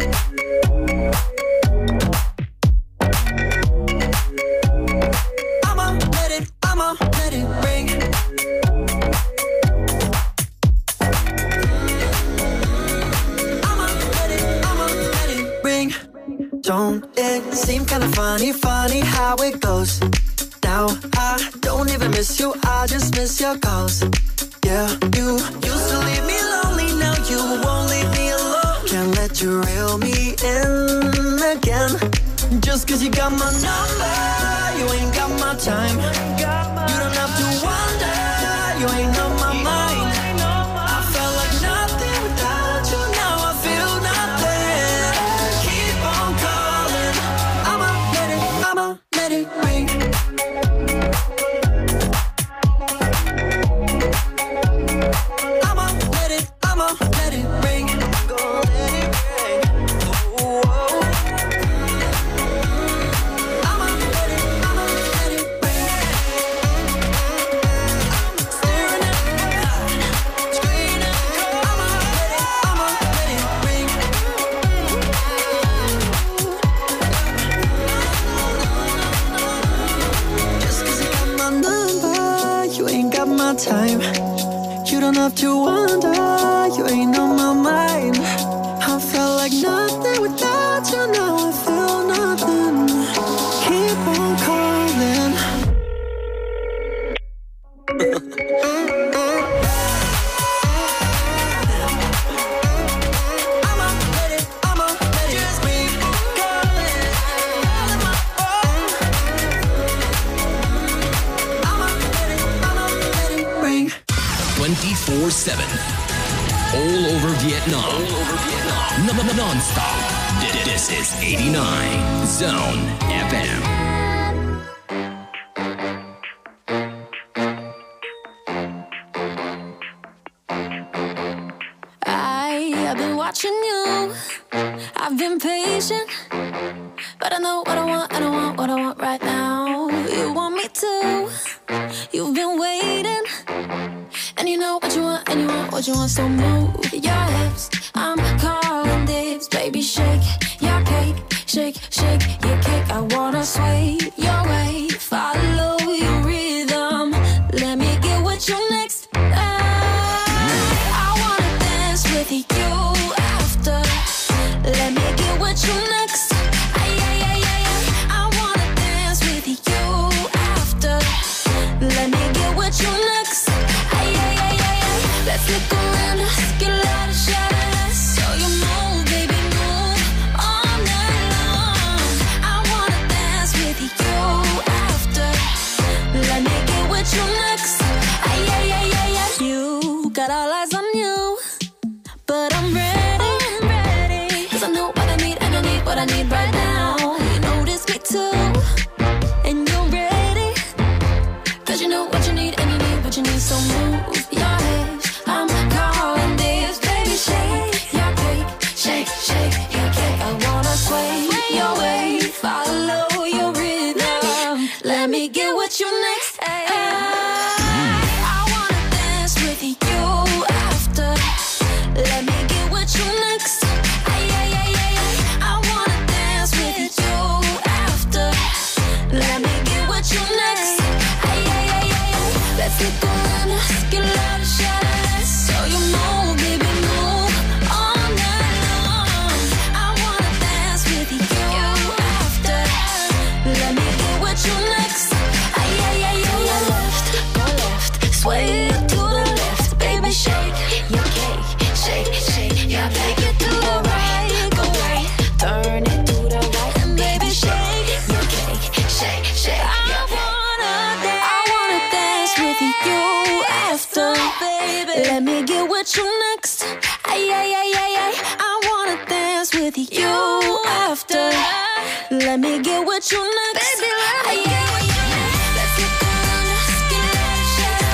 Don't it seem kind of funny how it goes? Now I don't even miss you, I just miss your calls. Yeah, you used to leave me lonely, now you won't leave me alone. Can't let you reel me in again. Just cause you got my number, you ain't got my time. You don't have to wonder, you ain't on my mind. I felt like nothing without you, now I feel nothing. Keep on calling, I'ma let it ring. I'ma let it ring. I'm gonna let it ring. Oh, oh. My time, you don't have to wonder, you ain't on my mind. I felt like nothing without you, now I feel nothing. Keep on calling. I'ma let it be calling. 7. All over Vietnam. All over Vietnam. Non-stop. This is 89 Zone FM. So move your hips, I'm calling this. Baby, shake your cake, shake, shake your cake. I wanna sway your way, follow your rhythm. Let me get what you next. I wanna dance with you after. Let me get what you next. I wanna dance with you after. Let me get what you next. Let's look around, let's get loud and shout it. Let's show you move, baby, move all night long. I wanna dance with you after. Let me get what you next. Ay, ay, ay, ay, ay. You got all eyes on you, but I'm ready, I'm ready. 'Cause I know what I need and I need what I need right now. You notice me too, and you're ready. 'Cause you know what you need and you need what you need. So move your head. I'm calling this, baby, shake your cake, shake, shake your cake. I wanna sway your way, follow your rhythm. Let me get what you next. I wanna dance with you after. Let me get what you next. I wanna dance with you after. Let me get what you next. Let's get going, let's get loud and shout it. You move, baby, move all night long. I wanna dance with you after. Let me get what you next. Ay, ay, ay, ay, ay. Go left, sway to the left. Baby, shake your cake, shake, shake. Yeah, take it to the right, go right. Turn it to the right, and baby, shake your cake, shake, shake. I wanna dance with you after, baby. Let me get what you next. Ay, ay, ay, ay, ay. I wanna dance with you after. Let me get what you next. Baby, let me get what you next. Let's get going, let's get loud and shout it.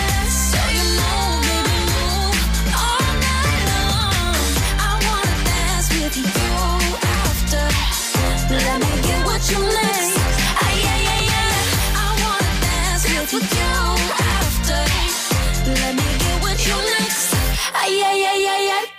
So you move, baby, move all night long. I wanna dance with you after. Let me get what you next. Ay, ay, ay, ay. I wanna dance with you after. Let me get what you next.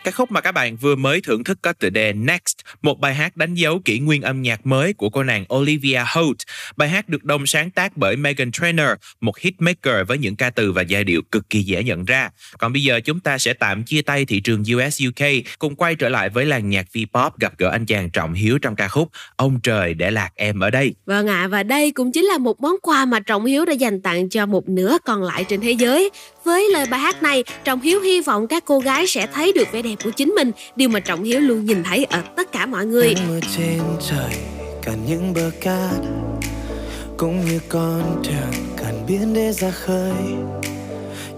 Cái khúc mà các bạn vừa mới thưởng thức có tựa đề Next, một bài hát đánh dấu kỷ nguyên âm nhạc mới của cô nàng Olivia Holt. Bài hát được đồng sáng tác bởi Meghan Trainor, một hitmaker với những ca từ và giai điệu cực kỳ dễ nhận ra. Còn bây giờ chúng ta sẽ tạm chia tay thị trường US-UK, cùng quay trở lại với làng nhạc V-pop, gặp gỡ anh chàng Trọng Hiếu trong ca khúc Ông Trời Để Lạc Em Ở Đây. Vâng ạ, và đây cũng chính là một món quà mà Trọng Hiếu đã dành tặng cho một nửa còn lại trên thế giới. Với lời bài hát này, Trọng Hiếu hy vọng các cô gái sẽ thấy được vẻ đẹp của chính mình, điều mà Trọng Hiếu luôn nhìn thấy ở tất cả mọi người. Nắng mưa trên trời, cần những bờ cát, cũng như con thuyền cần biển để ra khơi.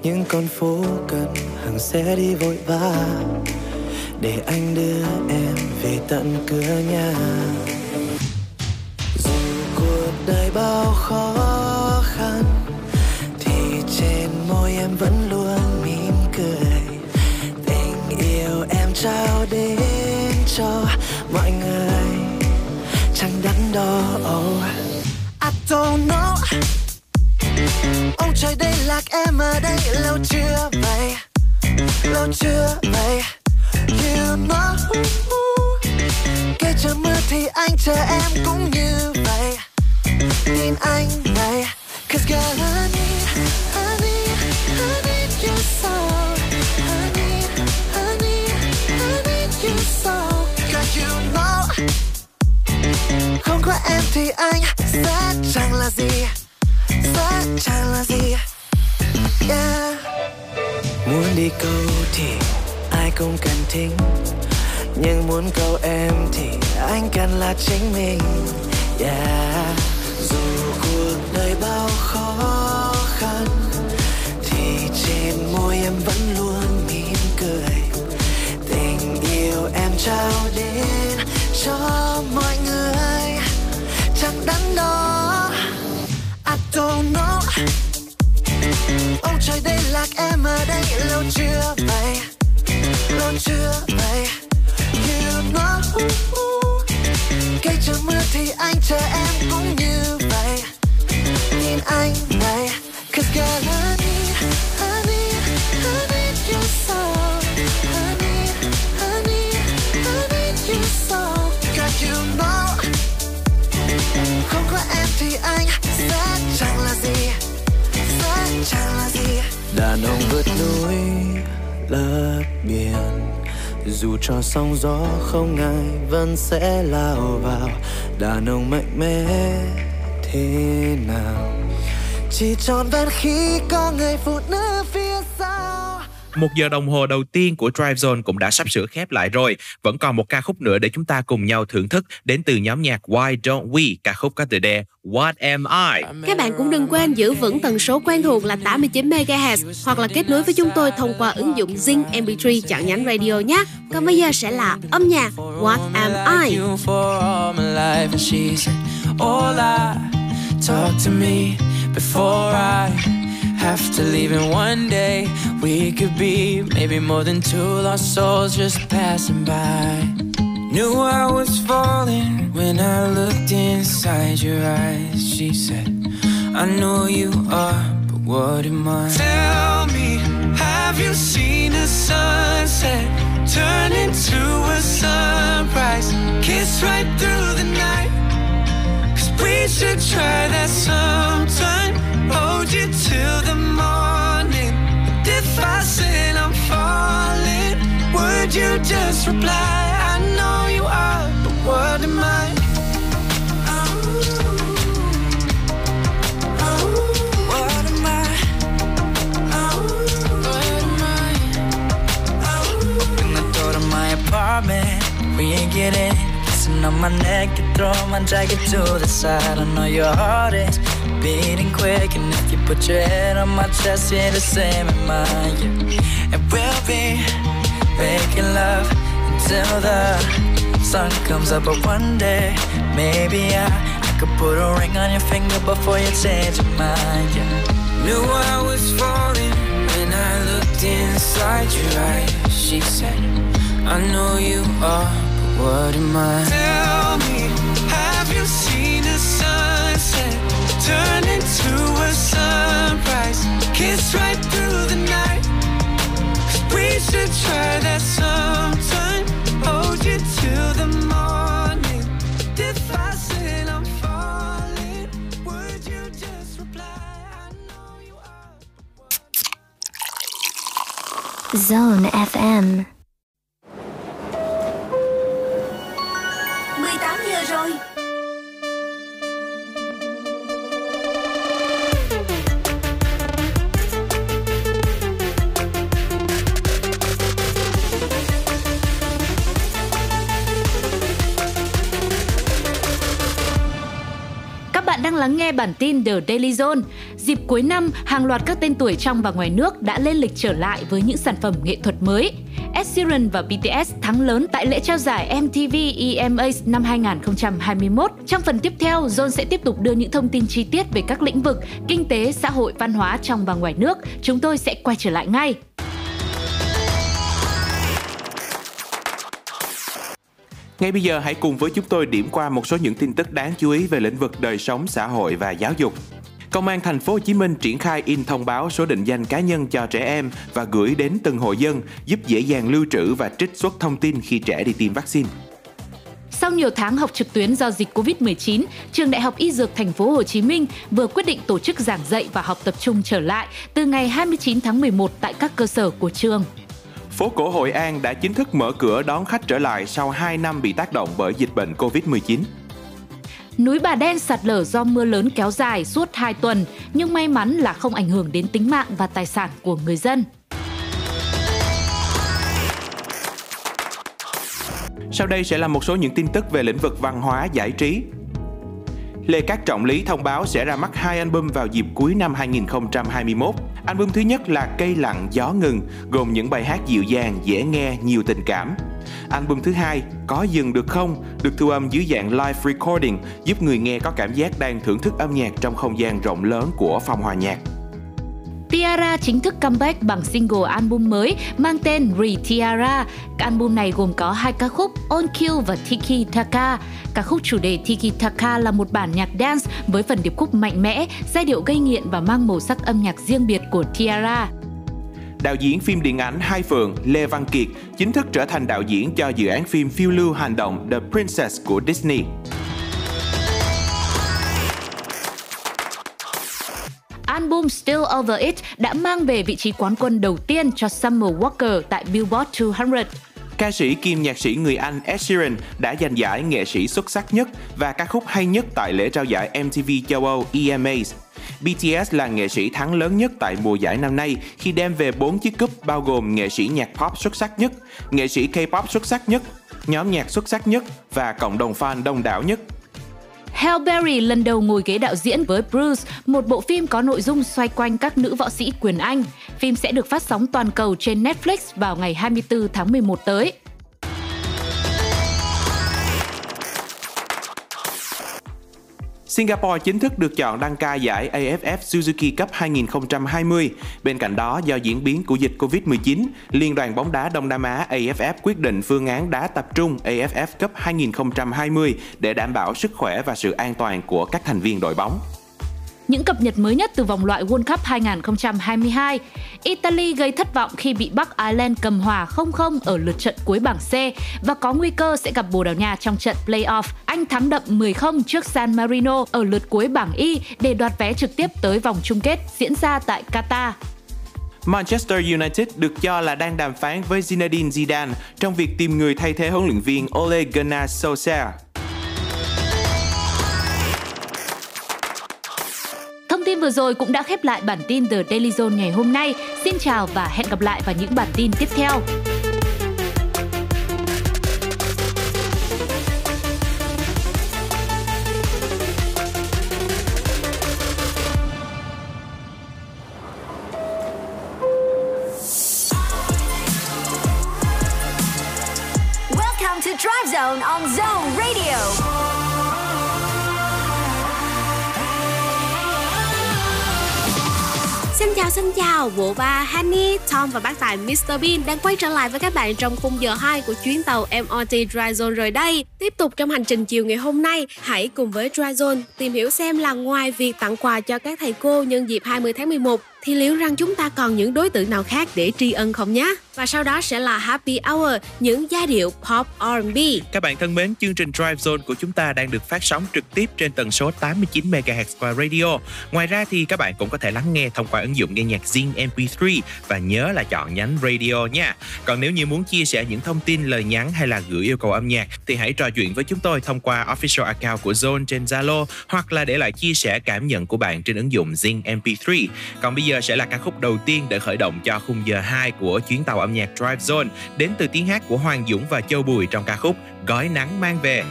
Những con phố cần hàng xe đi vội vã, để anh đưa em về tận cửa nhà. Dù cuộc đời bao khó khăn, thì trên môi em vẫn luôn mỉm cười. Tình yêu em trao đến cho mọi người, chẳng đắn đo. Oh. I don't know. Ông trời đây lạc em ở đây, lâu chưa vậy, lâu chưa vậy. You know. Kể trời mưa thì anh chờ em cũng như vậy, tin anh này. 'Cause girl, I need, I need, I need your soul. I need, I need, I need your soul. 'Cause you know, không có em thì anh sẽ chẳng là gì, sẽ chẳng là gì. Yeah. Muốn đi câu thì ai cũng cần thính, nhưng muốn câu em thì anh cần là chính mình. Yeah. Dù cuộc đời bao khó khăn, thì trên môi em vẫn luôn mỉm trao đến cho mọi người chẳng đáng đó. I don't know. Ông trời đây lạc em ở đây lâu chưa mày, lâu chưa mày. You know cây trời mưa thì anh chờ em cũng như vậy. Nhìn anh này, 'cause girl I need, I need, I need your soul. I need, I need, I need your soul. 'Cause you know, không có em thì anh sẽ chẳng là gì, sẽ chẳng là gì. Đàn ông vượt núi lấp biển, dù cho sóng gió không ngại vẫn sẽ lao vào. Đàn ông mạnh mẽ thế nào chỉ tròn vẹn khi có người phụ nữ phía sau. 1 giờ đồng hồ đầu tiên của Drive Zone cũng đã sắp sửa khép lại rồi. Vẫn còn một ca khúc nữa để chúng ta cùng nhau thưởng thức, đến từ nhóm nhạc Why Don't We, ca khúc có tựa đề What Am I. Các bạn cũng đừng quên giữ vững tần số quen thuộc là 89 MHz, hoặc là kết nối với chúng tôi thông qua ứng dụng Zing MP3 chọn nhánh radio nhé. Còn bây giờ sẽ là âm nhạc What Am I. Talk to me before I have to leave, and one day we could be maybe more than two lost souls just passing by. Knew I was falling when I looked inside your eyes. She said, I know you are, but what am I? Tell me, have you seen a sunset turn into a sunrise? Kiss right through the night. We should try that sometime. Hold you till the morning. But if I said I'm falling, would you just reply, I know you are, but what am I? Oh, oh, what am I? Oh, what am I? Oh. In the door to my apartment, we ain't getting it. On my neck, you throw my jacket to the side. I know your heart is beating quick, and if you put your head on my chest, you're the same as mine, yeah. And we'll be making love until the sun comes up. But one day, maybe I could put a ring on your finger before you change your mind, yeah. Knew I was falling when I looked inside your eyes. She said, I know you are, what am I? Tell me, have you seen a sunset turn into a sunrise? Kiss right through the night. 'Cause we should try that sometime. Hold you till the morning. If I said I'm falling, would you just reply, I know you are. Zone FM. 18 giờ rồi. Các bạn đang lắng nghe bản tin The Daily Zone. Dịp cuối năm, hàng loạt các tên tuổi trong và ngoài nước đã lên lịch trở lại với những sản phẩm nghệ thuật mới. Ed Sheeran và BTS thắng lớn tại lễ trao giải MTV EMAs năm 2021. Trong phần tiếp theo, Zone sẽ tiếp tục đưa những thông tin chi tiết về các lĩnh vực kinh tế, xã hội, văn hóa trong và ngoài nước. Chúng tôi sẽ quay trở lại ngay. Ngay bây giờ hãy cùng với chúng tôi điểm qua một số những tin tức đáng chú ý về lĩnh vực đời sống, xã hội và giáo dục. Công an thành phố Hồ Chí Minh triển khai in thông báo số định danh cá nhân cho trẻ em và gửi đến từng hộ dân, giúp dễ dàng lưu trữ và trích xuất thông tin khi trẻ đi tiêm vaccine. Sau nhiều tháng học trực tuyến do dịch Covid-19, Trường Đại học Y Dược Thành phố Hồ Chí Minh vừa quyết định tổ chức giảng dạy và học tập trung trở lại từ ngày 29 tháng 11 tại các cơ sở của trường. Phố cổ Hội An đã chính thức mở cửa đón khách trở lại sau 2 năm bị tác động bởi dịch bệnh Covid-19. Núi Bà Đen sạt lở do mưa lớn kéo dài suốt 2 tuần, nhưng may mắn là không ảnh hưởng đến tính mạng và tài sản của người dân. Sau đây sẽ là một số những tin tức về lĩnh vực văn hóa, giải trí. Lê Cát Trọng Lý thông báo sẽ ra mắt 2 album vào dịp cuối năm 2021. Album thứ nhất là Cây Lặng Gió Ngừng, gồm những bài hát dịu dàng, dễ nghe, nhiều tình cảm. Album thứ hai, Có Dừng Được Không, được thu âm dưới dạng live recording, giúp người nghe có cảm giác đang thưởng thức âm nhạc trong không gian rộng lớn của phòng hòa nhạc. Tiara chính thức comeback bằng single album mới mang tên Re-Tiara. Album này gồm có 2 ca khúc On Cue và Tiki Taka. Ca khúc chủ đề Tiki Taka là một bản nhạc dance với phần điệp khúc mạnh mẽ, giai điệu gây nghiện và mang màu sắc âm nhạc riêng biệt của Tiara. Đạo diễn phim điện ảnh Hai Phượng Lê Văn Kiệt chính thức trở thành đạo diễn cho dự án phim phiêu lưu hành động The Princess của Disney. Album Still Over It đã mang về vị trí quán quân đầu tiên cho Summer Walker tại Billboard 200. Ca sĩ kiêm nhạc sĩ người Anh Ed Sheeran đã giành giải nghệ sĩ xuất sắc nhất và ca khúc hay nhất tại lễ trao giải MTV châu Âu EMAs. BTS là nghệ sĩ thắng lớn nhất tại mùa giải năm nay khi đem về 4 chiếc cúp bao gồm nghệ sĩ nhạc pop xuất sắc nhất, nghệ sĩ K-pop xuất sắc nhất, nhóm nhạc xuất sắc nhất và cộng đồng fan đông đảo nhất. Halle Berry lần đầu ngồi ghế đạo diễn với Bruce, một bộ phim có nội dung xoay quanh các nữ võ sĩ quyền Anh. Phim sẽ được phát sóng toàn cầu trên Netflix vào ngày 24 tháng 11 tới. Singapore chính thức được chọn đăng cai giải AFF Suzuki Cup 2020. Bên cạnh đó, do diễn biến của dịch Covid-19, Liên đoàn bóng đá Đông Nam Á AFF quyết định phương án đá tập trung AFF Cup 2020 để đảm bảo sức khỏe và sự an toàn của các thành viên đội bóng. Những cập nhật mới nhất từ vòng loại World Cup 2022. Italy gây thất vọng khi bị Bắc Ireland cầm hòa 0-0 ở lượt trận cuối bảng C và có nguy cơ sẽ gặp Bồ Đào Nha trong trận play-off. Anh thắng đậm 10-0 trước San Marino ở lượt cuối bảng Y để đoạt vé trực tiếp tới vòng chung kết diễn ra tại Qatar. Manchester United được cho là đang đàm phán với Zinedine Zidane trong việc tìm người thay thế huấn luyện viên Ole Gunnar Solskjaer. Vừa rồi cũng đã khép lại bản tin The Daily Zone ngày hôm nay. Xin chào và hẹn gặp lại vào những bản tin tiếp theo. Welcome to Drive Zone on Zone Radio. Xin chào, bộ ba Honey, Tom và bác tài Mr. Bean đang quay trở lại với các bạn trong khung giờ 2 của chuyến tàu MRT Dry Zone rồi đây. Tiếp tục trong hành trình chiều ngày hôm nay, hãy cùng với Dry Zone tìm hiểu xem là ngoài việc tặng quà cho các thầy cô nhân dịp 20 tháng 11, thì liệu rằng chúng ta còn những đối tượng nào khác để tri ân không nhé? Và sau đó sẽ là Happy Hour, những giai điệu pop R&B. Các bạn thân mến, chương trình Drive Zone của chúng ta đang được phát sóng trực tiếp trên tần số 89 MHz qua radio. Ngoài ra thì các bạn cũng có thể lắng nghe thông qua ứng dụng nghe nhạc Zing MP3 và nhớ là chọn nhánh radio nha. Còn nếu như muốn chia sẻ những thông tin, lời nhắn hay là gửi yêu cầu âm nhạc thì hãy trò chuyện với chúng tôi thông qua official account của Zone trên Zalo hoặc là để lại chia sẻ cảm nhận của bạn trên ứng dụng Zing MP3. Còn bây giờ sẽ là ca khúc đầu tiên để khởi động cho khung giờ 2 của chuyến tàu âm nhạc Drive Zone, đến từ tiếng hát của Hoàng Dũng và Châu Bùi trong ca khúc Gói Nắng Mang Về.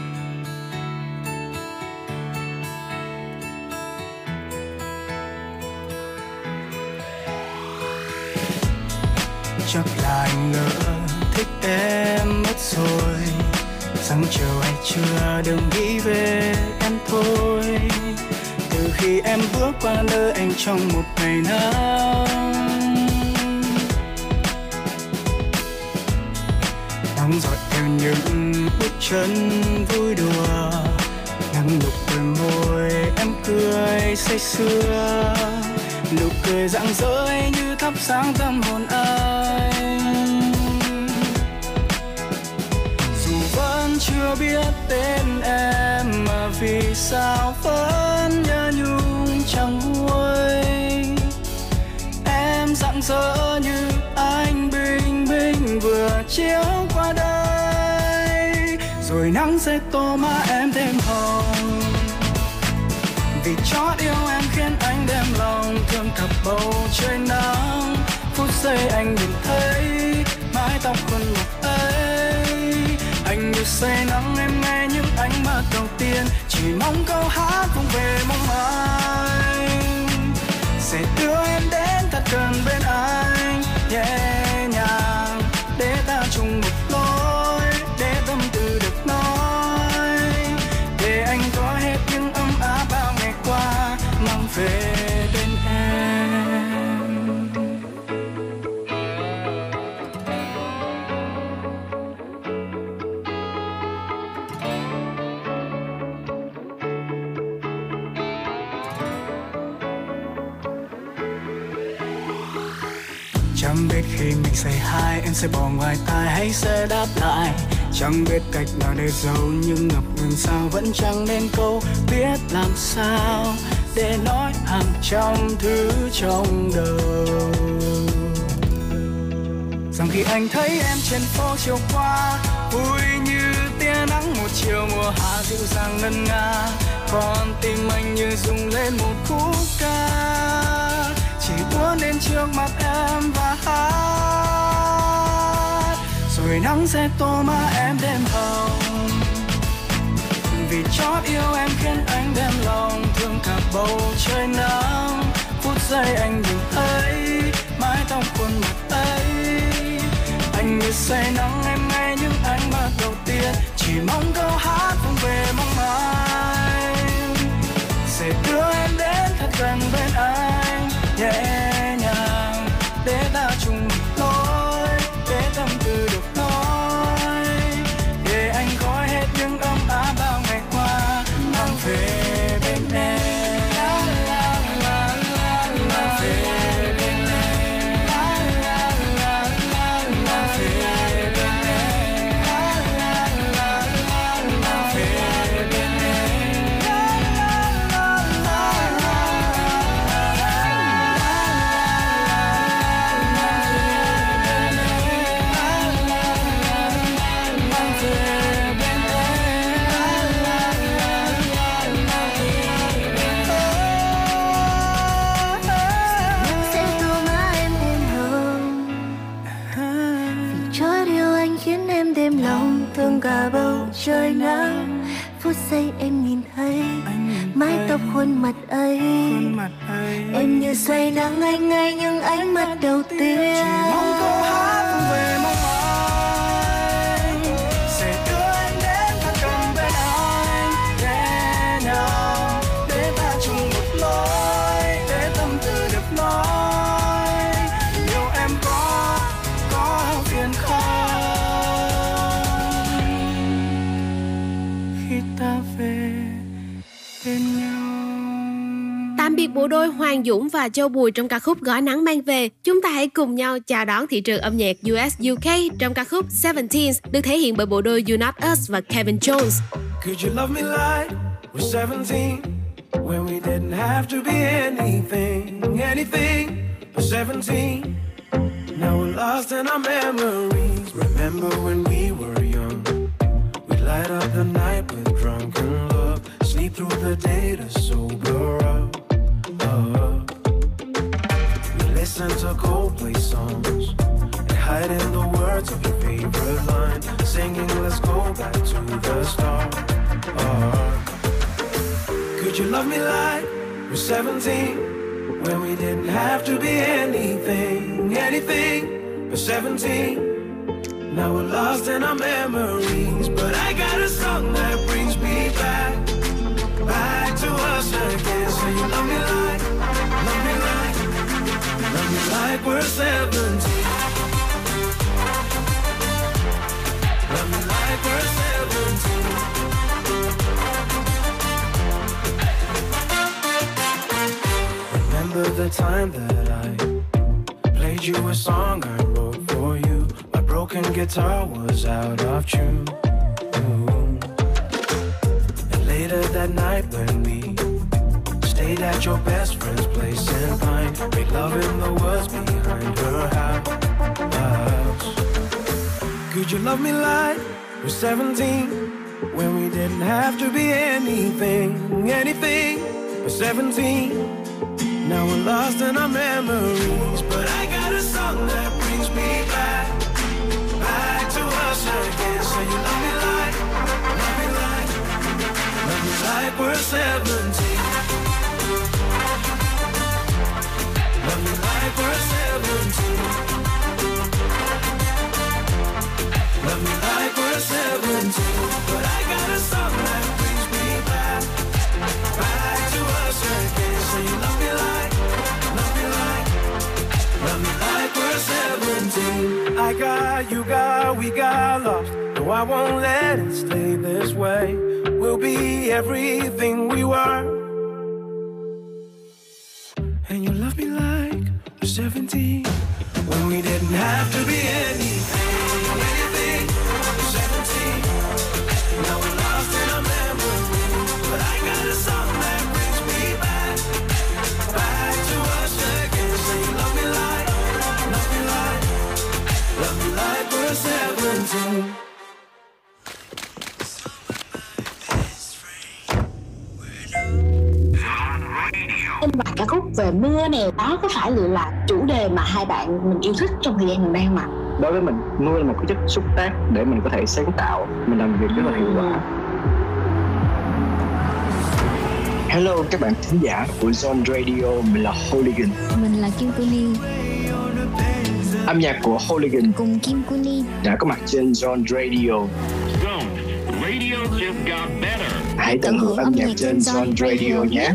Chắc là anh ngỡ thích em mất rồi, sáng chiều hay trưa đừng nghĩ về em thôi. Từ khi em bước qua nơi anh trong một ngày nắng, nắng dọi theo những bước chân vui đùa, nắng nụ cười môi em cười say sưa, nụ cười rạng rỡ như thắp sáng tâm hồn anh. Dù vẫn chưa biết tên em mà vì sao vẫn nhớ nhung chẳng nguôi, em rạng rỡ như ánh bình minh vừa chiếu qua đây, rồi nắng sẽ tô má em thêm hồng. Vì chót yêu em khiến anh đem lòng thương thập bầu trời nắng, phút giây anh nhìn thấy mái tóc con ngọc ấy, anh như say nắng em nghe những ánh mắt đầu tiên, chỉ mong câu hát cũng về mong anh sẽ đưa em đến thật gần bên anh, nhẹ nhàng để ta chung một lối. Chẳng biết khi mình say hi em sẽ bỏ ngoài tai hay sẽ đáp lại. Chẳng biết cách nào để giấu nhưng ngập ngừng sao vẫn chẳng nên câu biết làm sao để nói hàng trăm thứ trong đầu. Rằng khi anh thấy em trên phố chiều qua, vui như tia nắng một chiều mùa hạ dịu dàng ngân nga, còn tim anh như rung lên một khúc ca, chỉ muốn đến trước mặt em và hát, rồi nắng sẽ tô má em đêm hồng, vì chót yêu em khiến anh đem lòng thương cả bầu trời nắng, phút giây anh nhìn thấy mái tóc khuôn mặt ấy. Anh như say nắng em nghe những ánh mắt đầu tiên, chỉ mong câu hát vòng về mong mai sẽ đưa em đến thật gần bên anh, nhẹ nhàng để ta chung lối, để tâm tư được nói, để anh gói hết những ấm áp bao ngày qua mang về bên em. Cả bầu trời nắng, phút giây em nhìn thấy mái tóc khuôn mặt ấy. Em như say nắng anh ngay những ánh mắt đầu tiên. Chỉ mong câu hát về mong mai sẽ đưa em đến thật gần bên anh, để nhau để ta chung một lối, để tâm tư được nói. Yêu em có phiền không? Tạm biệt bộ đôi Hoàng Dũng và Châu Bùi trong ca khúc Gói Nắng Mang Về. Chúng ta hãy cùng nhau chào đón thị trường âm nhạc US-UK trong ca khúc 17 được thể hiện bởi bộ đôi You Not Us và Kevin Jones. Could you love me like we're 17 when we didn't have to be anything but 17. Now we're lost in our memories. Remember when we were young, we light up the night with drunken love, sleep through the day to sober up. We listen to Coldplay songs and hide in the words of your favorite line, singing let's go back to the start. Could you love me like we're 17 when we didn't have to be anything but 17. Now we're lost in our memories, but I got a song that brings me back to us again. So you love me like, love me like, love me like we're 17. Love me like we're 17. Remember the time that I played you a song I wrote for you. My broken guitar was out of tune. Later that night when we stayed at your best friend's place in Pine, made love in the woods behind her house. Could you love me like we're 17 when we didn't have to be anything but 17. Now we're lost in our memories, but I got a song that brings me back to us again. So you love me like, love me like, love me like we're 17. Love me like we're 17. Love me like we're 17. But I got a song that brings me back to us again. So you love me like, love me like, love me like we're 17. I got, you got, we got lost. No, I won't let it stay this way. We'll be everything we were. And you love me like we're 17. when we didn't have to be anything. 17, now we're lost in our memory, but I got a song that brings me back, back to us again. Say love me like, we're 17. Em bài ca khúc về mưa này đó có phải là chủ đề mà hai bạn mình yêu thích trong thời gian gần đây không ạ? Đối với mình, mưa là một cái chất xúc tác để mình có thể sáng tạo, mình làm việc rất là hiệu quả. Hello các bạn khán giả của Zone Radio, mình là Hooligan. Mình là Kim Kuni. Âm nhạc của Hooligan cùng Kim Kuni đã có mặt trên Zone Radio. Zone Radio just got better. Hãy tận hưởng âm nhạc trên Zone Radio nhé.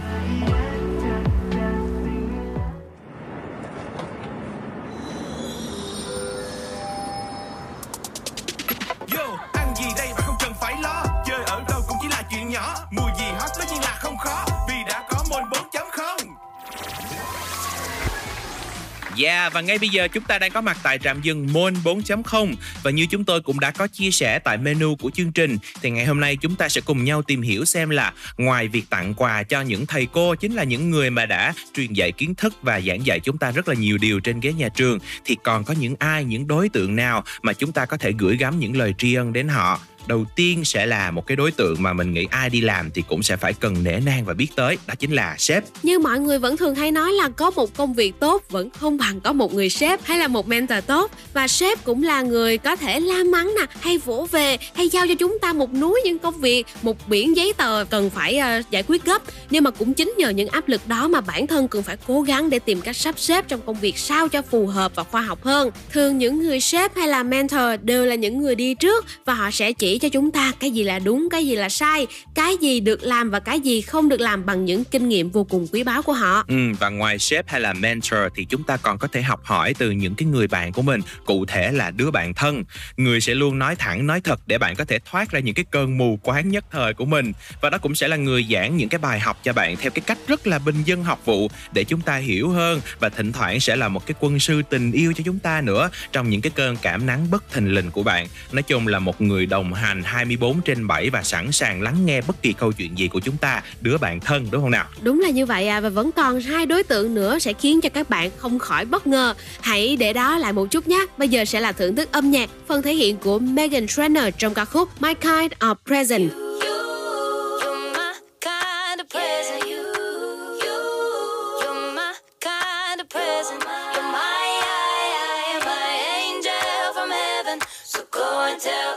Yeah, và ngay bây giờ chúng ta đang có mặt tại trạm dừng Mall 4.0. Và như chúng tôi cũng đã có chia sẻ tại menu của chương trình, thì ngày hôm nay chúng ta sẽ cùng nhau tìm hiểu xem là ngoài việc tặng quà cho những thầy cô, chính là những người mà đã truyền dạy kiến thức và giảng dạy chúng ta rất là nhiều điều trên ghế nhà trường, thì còn có những ai, những đối tượng nào mà chúng ta có thể gửi gắm những lời tri ân đến họ. Đầu tiên sẽ là một cái đối tượng mà mình nghĩ ai đi làm thì cũng sẽ phải cần nể nang và biết tới, đó chính là sếp. Như mọi người vẫn thường hay nói là có một công việc tốt vẫn không bằng có một người sếp hay là một mentor tốt. Và sếp cũng là người có thể la mắng nè, hay vỗ về, hay giao cho chúng ta một núi những công việc, một biển giấy tờ cần phải giải quyết gấp. Nhưng mà cũng chính nhờ những áp lực đó mà bản thân cần phải cố gắng để tìm cách sắp xếp trong công việc sao cho phù hợp và khoa học hơn. Thường những người sếp hay là mentor đều là những người đi trước và họ sẽ chỉ cho chúng ta cái gì là đúng, cái gì là sai, cái gì được làm và cái gì không được làm bằng những kinh nghiệm vô cùng quý báu của họ. Và ngoài sếp hay là mentor thì chúng ta còn có thể học hỏi từ những cái người bạn của mình, cụ thể là đứa bạn thân. Người sẽ luôn nói thẳng, nói thật để bạn có thể thoát ra những cái cơn mù quáng nhất thời của mình. Và đó cũng sẽ là người giảng những cái bài học cho bạn theo cái cách rất là bình dân học vụ để chúng ta hiểu hơn, và thỉnh thoảng sẽ là một cái quân sư tình yêu cho chúng ta nữa trong những cái cơn cảm nắng bất thình lình của bạn. Nói chung là một người đồng hành 24/7 và sẵn sàng lắng nghe bất kỳ câu chuyện gì của chúng ta, đứa bạn thân, đúng không nào? Đúng là như vậy à, và vẫn còn hai đối tượng nữa sẽ khiến cho các bạn không khỏi bất ngờ. Hãy để đó lại một chút nhé. Bây giờ sẽ là thưởng thức âm nhạc, phần thể hiện của Meghan Trainor trong ca khúc My Kind of Present.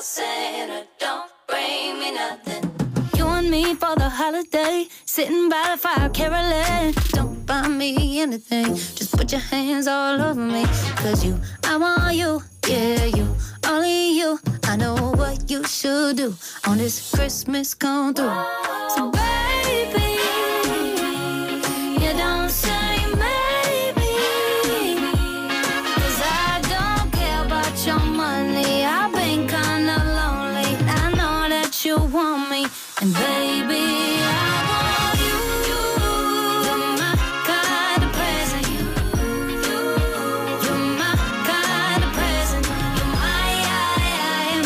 Santa, don't bring me nothing. You and me for the holiday, sitting by the fire caroling. Don't buy me anything, just put your hands all over me. Cause you, I want you, yeah you, only you. I know what you should do on this Christmas come through. So baby, you don't say maybe, cause I don't care about your money. I've been kind of lonely. I know that you want me, and baby, I want you. You're my kind of present. You're my kind of present. You're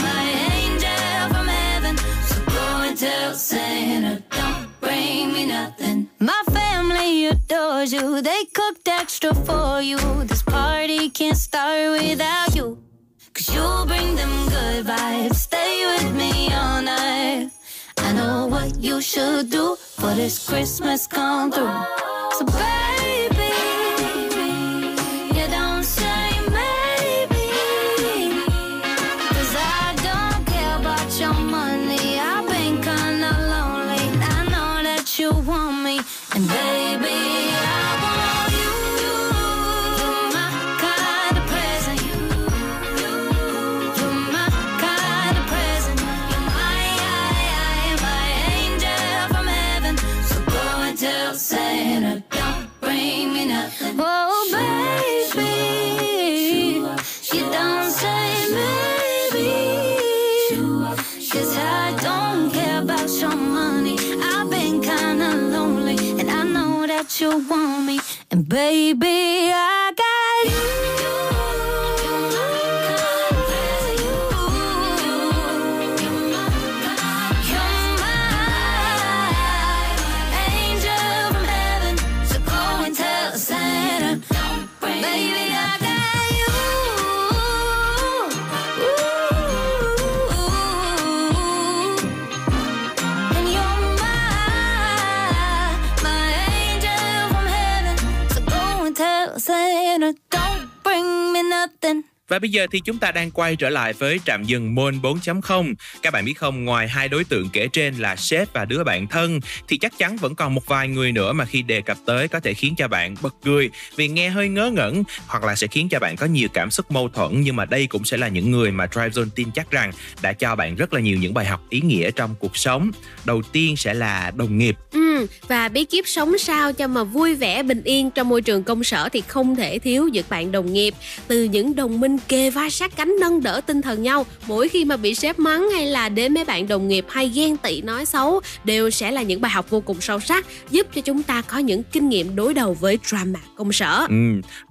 my angel from heaven. So go and tell Santa, don't bring me nothing. My family adores you. They cooked extra for you. This party can't start without you. Cause you'll bring them good vibes, stay with me all night. I know what you should do for this Christmas come through. So baby, you don't say maybe, cause I don't care about your money. I've been kinda lonely, I know that you want me, and baby, Santa, don't bring me nothing. Oh baby, you don't say maybe, cause I don't care about your money. I've been kinda lonely, and I know that you want me, and baby, I got you. Và bây giờ thì chúng ta đang quay trở lại với trạm dừng Moon 4.0. Các bạn biết không, ngoài hai đối tượng kể trên là sếp và đứa bạn thân, thì chắc chắn vẫn còn một vài người nữa mà khi đề cập tới có thể khiến cho bạn bật cười vì nghe hơi ngớ ngẩn, hoặc là sẽ khiến cho bạn có nhiều cảm xúc mâu thuẫn. Nhưng mà đây cũng sẽ là những người mà Drive Zone tin chắc rằng đã cho bạn rất là nhiều những bài học ý nghĩa trong cuộc sống. Đầu tiên sẽ là đồng nghiệp. Và bí kíp sống sao cho mà vui vẻ, bình yên trong môi trường công sở thì không thể thiếu những bạn đồng nghiệp. Từ những đồng minh kề vai sát cánh nâng đỡ tinh thần nhau, mỗi khi mà bị sếp mắng hay là đến mấy bạn đồng nghiệp hay ghen tị nói xấu, đều sẽ là những bài học vô cùng sâu sắc, giúp cho chúng ta có những kinh nghiệm đối đầu với drama công sở.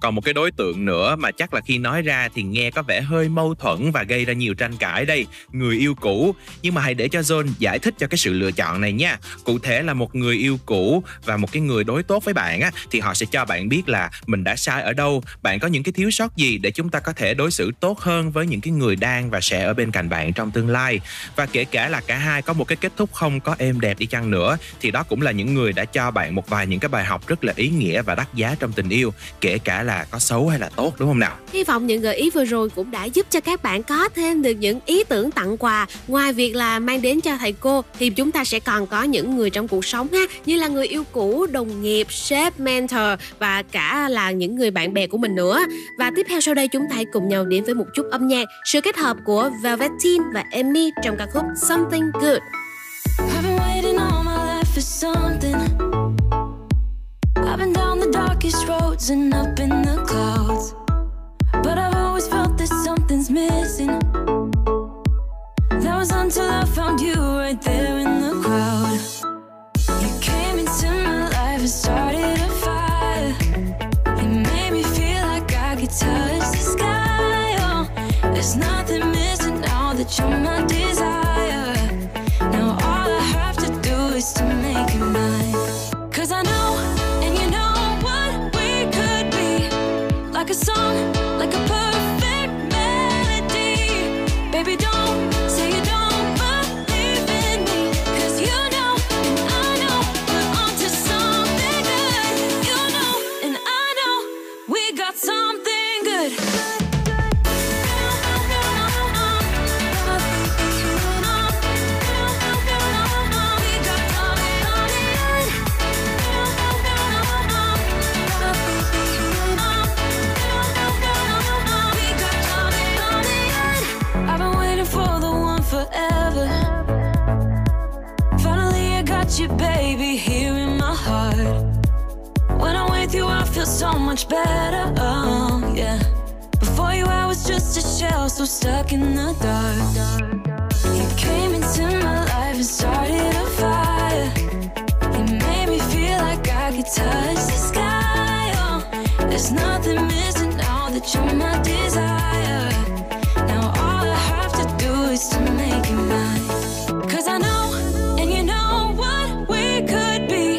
Còn một cái đối tượng nữa mà chắc là khi nói ra thì nghe có vẻ hơi mâu thuẫn và gây ra nhiều tranh cãi đây, người yêu cũ. Nhưng mà hãy để cho Zone giải thích cho cái sự lựa chọn này nha. Cụ thể là một người yêu cũ và một cái người đối tốt với bạn á, thì họ sẽ cho bạn biết là mình đã sai ở đâu, bạn có những cái thiếu sót gì để chúng ta có thể đối xử tốt hơn với những cái người đang và sẽ ở bên cạnh bạn trong tương lai. Và kể cả là cả hai có một cái kết thúc không có êm đẹp đi chăng nữa, thì đó cũng là những người đã cho bạn một vài những cái bài học rất là ý nghĩa và đắt giá trong tình yêu, kể cả là có xấu hay là tốt, đúng không nào? Hy vọng những gợi ý vừa rồi cũng đã giúp cho các bạn có thêm được những ý tưởng tặng quà. Ngoài việc là mang đến cho thầy cô thì chúng ta sẽ còn có những người trong cuộc sống ha, như là người yêu cũ, đồng nghiệp, sếp, mentor và cả là những người bạn bè của mình nữa. Và tiếp theo sau đây chúng ta hãy cùng nhau đến với một chút âm nhạc, sự kết hợp của Velveteen và Emmy trong ca khúc Something Good. I've been waiting all my life for something. I've been down the darkest roads and up in the clouds. But I've always felt that something's missing. That was until I found you right there in the crowd. You came into my life and started a fire. It made me feel like I could touch the sky. Oh, there's nothing missing now that you're my desire. Now all I have to do is to make you mine. Cause I know, and you know what we could be. Like a song, like a perfect melody. Baby, don't say you don't. You, baby, here in my heart. When I'm with you, I feel so much better. Oh, yeah. Before you, I was just a shell, so stuck in the dark. You came into my life and started a fire. It made me feel like I could touch the sky. Oh, there's nothing missing now that you're my desire. Now all I have to do is to make you mine. Cause I know, and you know, could be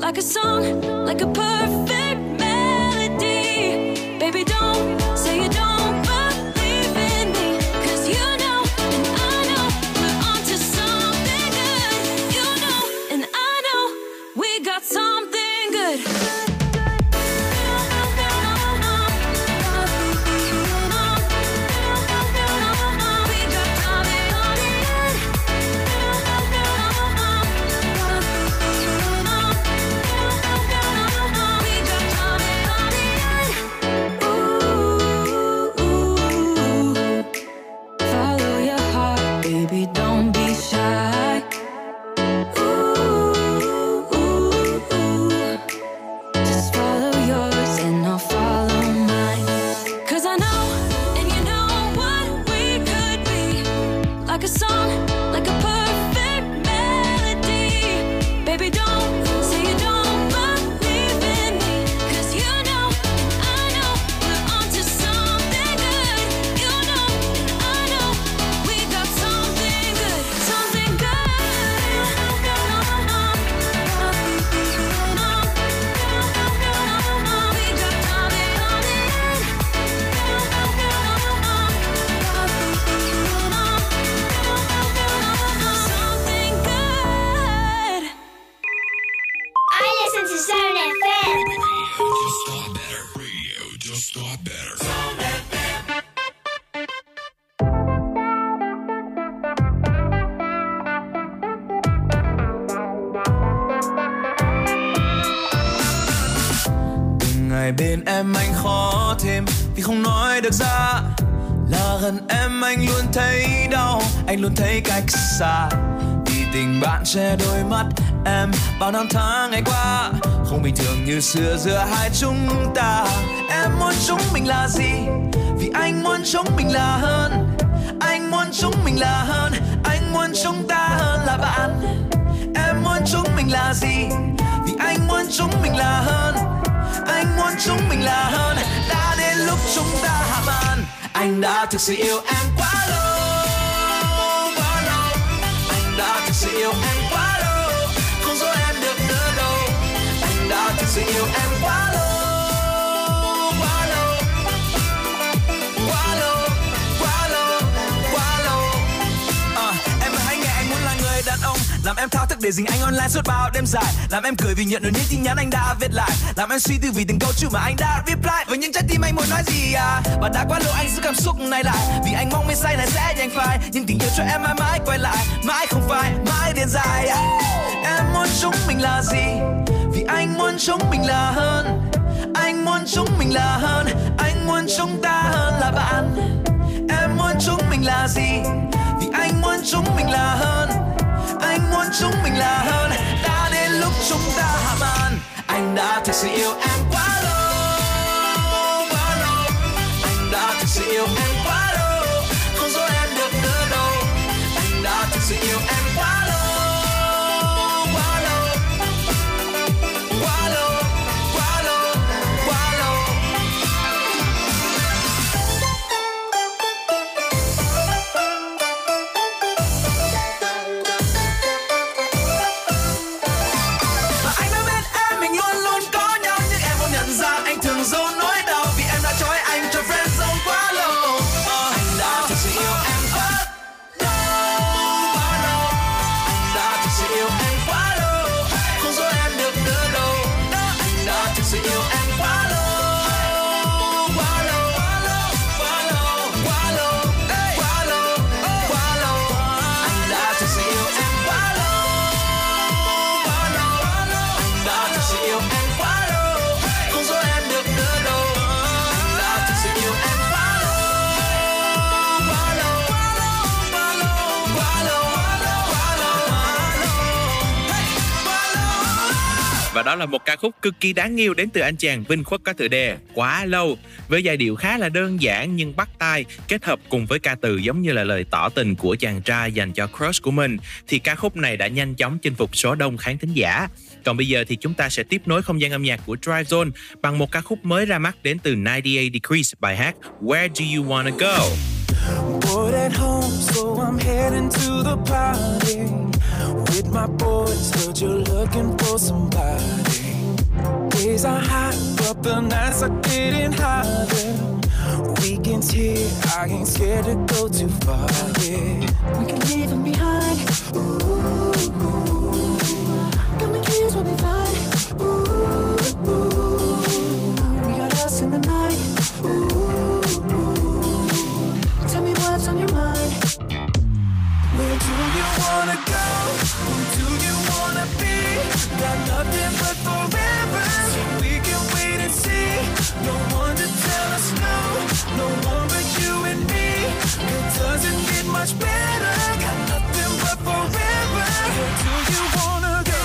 like a song, like a perfect melody. Baby, don't say you don't believe in me. Cause you know, and I know, we're onto something good. You know, and I know, we got something good. ngày bên em anh khó thêm vì không nói được ra là gần em anh luôn thấy đau, anh luôn thấy cách xa vì tình bạn che đôi mắt em bao năm tháng ngày qua không bình thường như xưa giữa hai chúng ta. Em muốn chúng mình là gì vì anh muốn chúng mình là hơn, anh muốn chúng mình là hơn, anh muốn chúng ta hơn là bạn. Em muốn chúng mình là gì vì anh muốn chúng mình là hơn, anh muốn chúng mình là hơn. Đã đến lúc chúng ta hạ màn, anh đã thực sự yêu em quá lâu, quá lâu. Anh đã thực sự yêu em quá lâu, không dối em được nữa đâu. Anh đã thực sự yêu em quá lâu, quá lâu, quá lâu, quá lâu, quá lâu. Em hãy nghe anh muốn là người đàn ông làm em thao thức để dính anh online suốt bao đêm dài, làm em cười vì nhận được những tin nhắn anh đã viết lại, làm em suy tư vì từng câu chữ mà anh đã reply với những trái tim anh muốn nói gì à. Và đã quá lâu anh giữ cảm xúc này lại vì anh mong mê say này sẽ nhanh phai, nhưng tình yêu cho em mãi mãi quay lại, mãi không phai, mãi đến dài à. Em muốn chúng mình là gì vì anh muốn chúng mình là hơn, anh muốn chúng mình là hơn, anh muốn chúng ta hơn là bạn. Em muốn chúng mình là gì vì anh muốn chúng mình là hơn, anh muốn chúng mình là hơn. Đã đến lúc chúng ta hạ màn, anh đã thực sự yêu em quá lâu, quá lâu. Anh đã thực sự yêu em quá lâu, không dối em được nữa đâu. Anh đã thực sự yêu em quá lâu, quá lâu, quá lâu, quá lâu, quá lâu. Và đó là một ca khúc cực kỳ đáng yêu đến từ anh chàng Vinh Khuất có tựa đề Quá Lâu, với giai điệu khá là đơn giản nhưng bắt tai, kết hợp cùng với ca từ giống như là lời tỏ tình của chàng trai dành cho crush của mình, thì ca khúc này đã nhanh chóng chinh phục số đông khán thính giả. Còn bây giờ thì chúng ta sẽ tiếp nối không gian âm nhạc của Drive Zone bằng một ca khúc mới ra mắt đến từ 98 Degrees, bài hát Where Do You Wanna Go. Bored at home, so I'm heading to the party with my boys. Heard you're looking for somebody. Days are hot, but the nights are getting hotter. Weekends here, I ain't scared to go too far. Yeah, we can leave them behind. Ooh, coming kids will be fine. Ooh, ooh, we got us in the night. Ooh. Tell me what's on your mind. Where do you wanna go? Who do you wanna be? Got nothing but forever, so we can wait and see. No one to tell us no, no one but you and me. It doesn't get much better. Got nothing but forever. Where do you wanna go?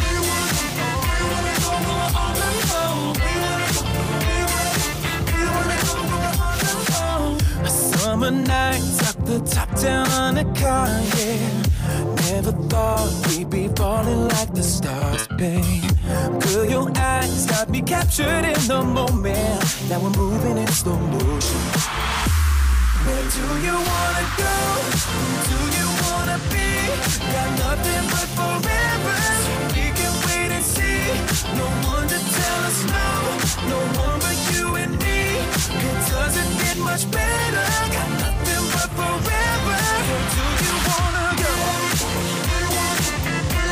We wanna go, we wanna go, we're on the road. We wanna go, we wanna go, we wanna go, we're on the road. Summer nights, tuck the top down on the car, yeah. Never thought we'd be falling like the stars, babe. Girl, your eyes got me captured in the moment. Now we're moving in slow motion. Where do you wanna go? Who do you wanna be? Got nothing but forever, so we can wait and see. No one to tell us no, no one but you and me. It doesn't get much better. Got nothing but forever. Where do you wanna go? We wanna go,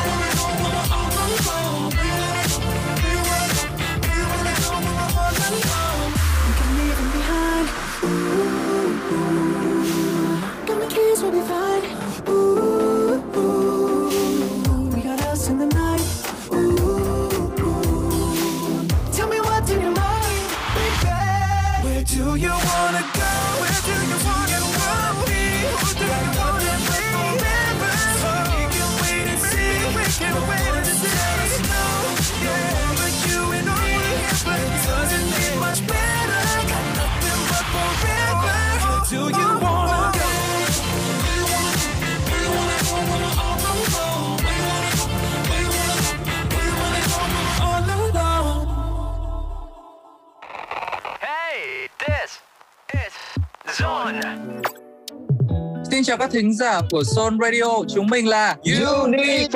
we're on the road. We wanna go, we wanna go, we're on the road. We can leave them behind. Ooh, ooh. Got my keys, we'll be fine. Ooh, ooh. We got us in the night. Ooh, ooh. Tell me what's in your mind. Xin chào các thính giả của Zone Radio, chúng mình là Unified.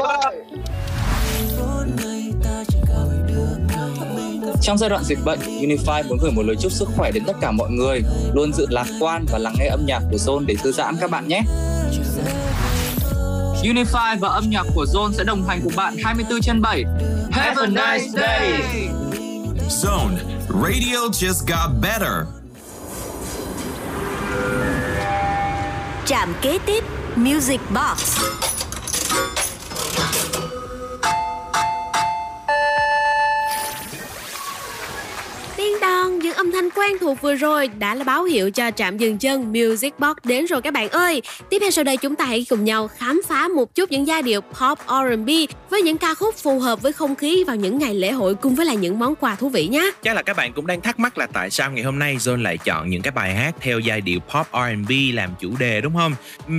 Trong giai đoạn dịch bệnh, Unified muốn gửi một lời chúc sức khỏe đến tất cả mọi người, luôn giữ lạc quan và lắng nghe âm nhạc của Zone để thư giãn các bạn nhé. Unified và âm nhạc của Zone sẽ đồng hành cùng bạn 24/7. Have a nice day. Zone Radio just got better. Trạm kế tiếp Music Box. Tiếng đàn, những âm thanh quen thuộc vừa rồi đã là báo hiệu cho trạm dừng chân Music Box đến rồi các bạn ơi. Tiếp theo sau đây chúng ta hãy cùng nhau khám phá một chút những giai điệu pop R&B với những ca khúc phù hợp với không khí vào những ngày lễ hội cùng với là những món quà thú vị nhé. Chắc là các bạn cũng đang thắc mắc là tại sao ngày hôm nay Zone lại chọn những cái bài hát theo giai điệu pop R&B làm chủ đề đúng không?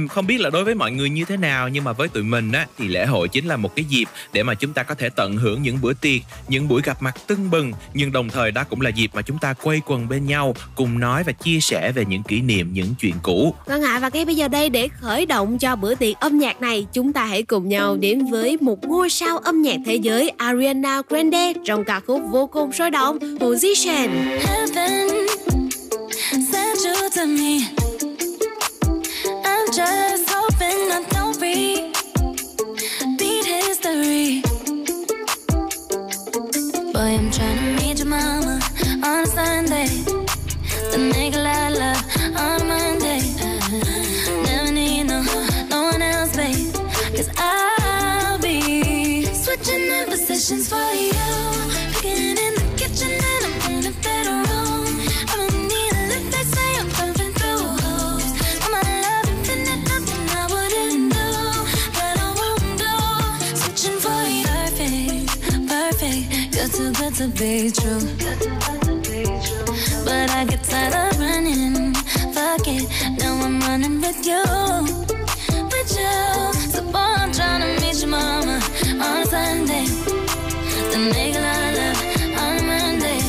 Không biết là đối với mọi người như thế nào, nhưng mà với tụi mình á, thì lễ hội chính là một cái dịp để mà chúng ta có thể tận hưởng những bữa tiệc, những buổi gặp mặt tưng bừng, nhưng đồng thời đó cũng là dịp mà chúng ta quây quần bên nhau, cùng nói và chia sẻ về những kỷ niệm, những chuyện cũ. Vâng ạ, và ngay bây giờ đây để khởi động cho bữa tiệc âm nhạc này, chúng ta hãy cùng nhau đến với một ngôi sao âm nhạc thế giới Ariana Grande trong ca khúc vô cùng sôi động Position. Heaven, send you to me. I'm just hoping I don't repeat history. Boy, I'm trying to meet your mama on a Sunday. The nigga I love on a Monday. Never need no one else, babe. 'Cause I'll be switching up positions for you. Picking in the kitchen and I'm in the bedroom. I don't need a lift, they say I'm pumping through holes. All my love infinite, nothing I wouldn't do, but I won't do. Switching for you. Perfect, you're too good to be true. But I get tired of running. Fuck it, now I'm running with you. With you. So boy, I'm tryna meet your mama on a Sunday. The nigga I love on a Monday.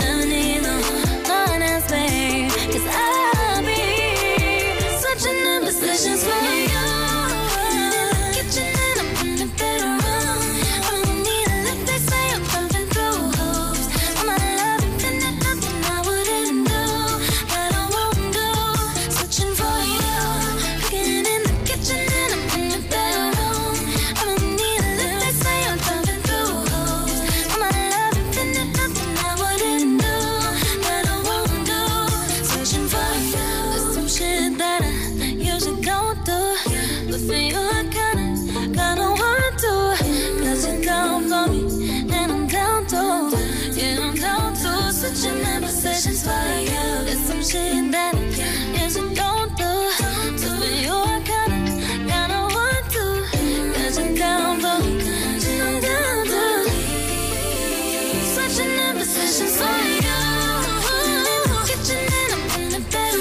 Never need no one else, babe. 'Cause I'll be switching the positions for you. Kitchen and I'm in the bedroom. I don't need a lift, they say I'm pumping through holes. All my love infinite, nothing I wouldn't do, but I won't do. Switching for you. Cooking in the kitchen and I'm in the bedroom. I don't need a lift, they say I'm pumping through holes. All my love infinite, nothing I wouldn't do, but I won't do. Switching for you. There's some shit that I usually don't do, but for you I kinda want to. 'Cause you count on me and I'm down to. Yeah, I'm down to. Switching my positions for you. There's some shit that I usually don't do, but for you I kinda want to. 'Cause you count on me and I'm down to. Switching my positions for you. Kitchen and I'm in the bedroom.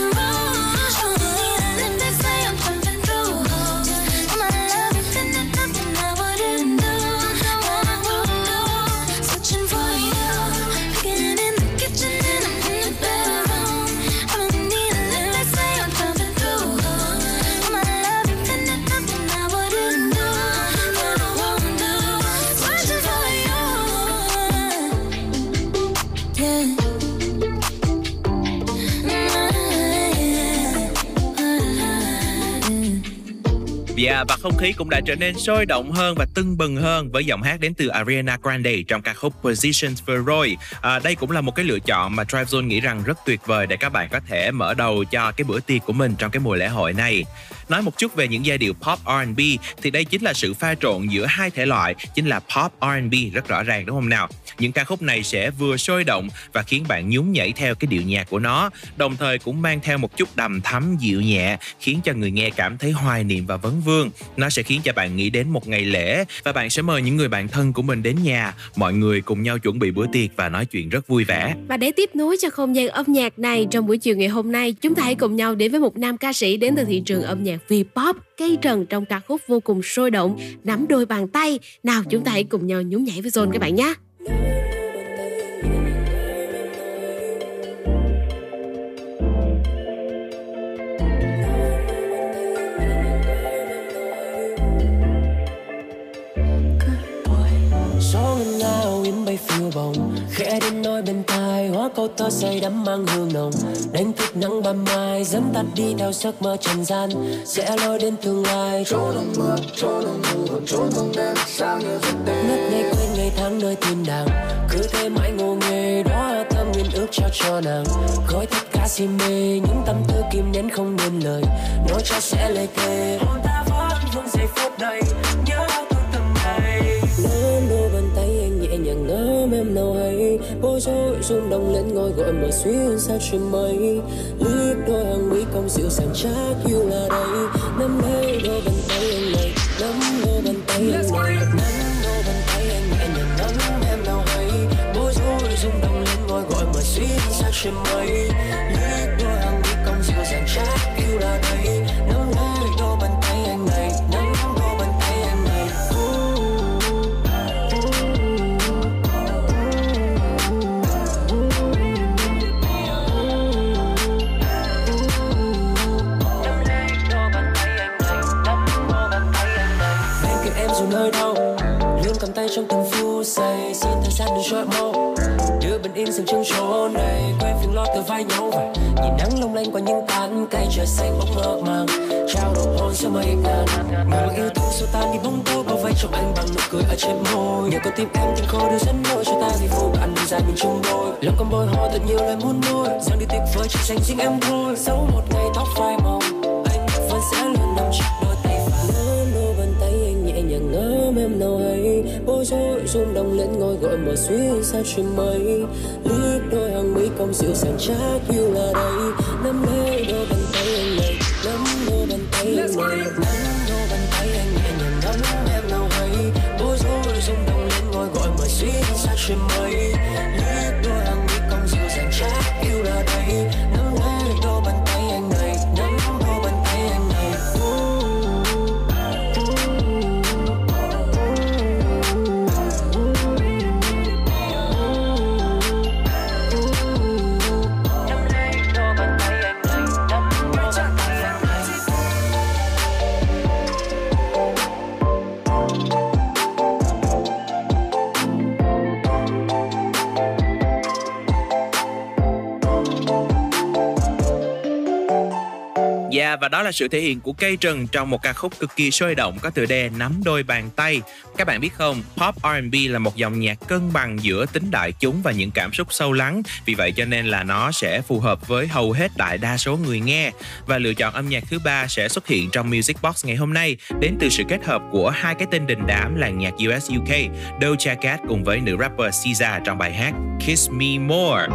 Và không khí cũng đã trở nên sôi động hơn và tưng bừng hơn với giọng hát đến từ Ariana Grande trong ca khúc Positions vừa rồi. Đây cũng là một cái lựa chọn mà Drive Zone nghĩ rằng rất tuyệt vời để các bạn có thể mở đầu cho cái bữa tiệc của mình trong cái mùa lễ hội này. Nói một chút về những giai điệu pop R&B thì đây chính là sự pha trộn giữa hai thể loại, chính là pop R&B rất rõ ràng đúng không nào? Những ca khúc này sẽ vừa sôi động và khiến bạn nhún nhảy theo cái điệu nhạc của nó, đồng thời cũng mang theo một chút đầm thắm dịu nhẹ khiến cho người nghe cảm thấy hoài niệm và vấn vương. Nó sẽ khiến cho bạn nghĩ đến một ngày lễ và bạn sẽ mời những người bạn thân của mình đến nhà, mọi người cùng nhau chuẩn bị bữa tiệc và nói chuyện rất vui vẻ. Và để tiếp nối cho không gian âm nhạc này trong buổi chiều ngày hôm nay, chúng ta hãy cùng nhau đến với một nam ca sĩ đến từ thị trường âm nhạc V-pop, Cây Trần trong ca khúc vô cùng sôi động Nắm Đôi Bàn Tay. Nào chúng ta hãy cùng nhau nhún nhảy với Zone các bạn nhé. cô ta say đắm mang hương nồng, đánh thức nắng ban mai, dẫn tắt đi theo giấc mơ trần gian, sẽ lôi đến tương lai. Trốn đồng mưa, trốn bóng đêm, sao như vứt đêm. Ngất ngây quên ngày tháng nơi thiên đàng, cứ thế mãi ngô nghê, đó thơm nguyên ước trao cho nàng. Gói tất cả si mê, những tâm tư kìm nén không nên lời, nói cho sẽ lời thề. Hôn ta vẫn vương giây phút này, nhớ tôi từng ngày. Nắm đôi bàn tay anh nhẹ nhàng ngắm em nào hay, bối rối rung động lên ngôi gọi mờ xuyên sao trên mây. Lướt đôi hàng mi cong dịu dàng chắc yêu là đây. Nắm lấy đôi bàn tay anh này, nắm đôi bàn tay anh này, nắm đôi bàn tay anh nhẹ nhàng ngắm em nào hay, bối rối rung động lên ngôi gọi mờ xuyên sao trên mây. Lướt đôi hàng mi cong dịu dàng chắc yêu là đây. Nắm lấy đôi bàn tay anh này, nắm đôi bàn tay anh này. Nơi đâu luôn cầm tay trong từng phút giây, xin thời gian đừng trôi mau, đưa bình yên dừng chân chỗ này, quên phiền lo từ vai nhau và nhìn nắng long lanh qua những tán cây, trời xanh bóng mơ màng trao đổi hôn giữa mây ngàn. Người yêu thương sao tan đi bóng tối, bao vây trong anh bằng nụ cười ở trên môi. Nhờ con tim em từng khô đưa dẫn lối cho ta vì vô bạn đường dài mình chung đôi. Lòng con bồi hồi thật nhiều lời muốn nuôi, rằng đi tuyệt vời chỉ dành riêng em thôi. Dẫu một ngày tóc phai màu, anh vẫn sẽ luôn nằm trong đôi tay vàng. Đôi bàn tay anh nhẹ nhàng ngắm em nào hay, bối rối rung động lên ngôi gọi mờ xuyên sao trên mây. Lướt đôi hàng mi cong dịu dàng chắc yêu là đây. Nắm lấy đôi bàn tay anh này, nắm đôi bàn tay anh này, nắm đôi bàn tay anh nhẹ nhàng ngắm em nào hay, bối rối rung động lên ngôi gọi mờ xuyên sao trên mây. Lướt đôi hàng mi cong dịu dàng chắc yêu là đây. Nắm lấy đôi bàn tay anh này, nắm đôi bàn tay anh này. Và đó là sự thể hiện của Cây Trần trong một ca khúc cực kỳ sôi động có tựa đề Nắm Đôi Bàn Tay. Các bạn biết không, Pop R&B là một dòng nhạc cân bằng giữa tính đại chúng và những cảm xúc sâu lắng. Vì vậy cho nên là nó sẽ phù hợp với hầu hết đại đa số người nghe. Và lựa chọn âm nhạc thứ ba sẽ xuất hiện trong Music Box ngày hôm nay đến từ sự kết hợp của hai cái tên đình đám làng nhạc US UK, Doja Cat cùng với nữ rapper SZA trong bài hát Kiss Me More.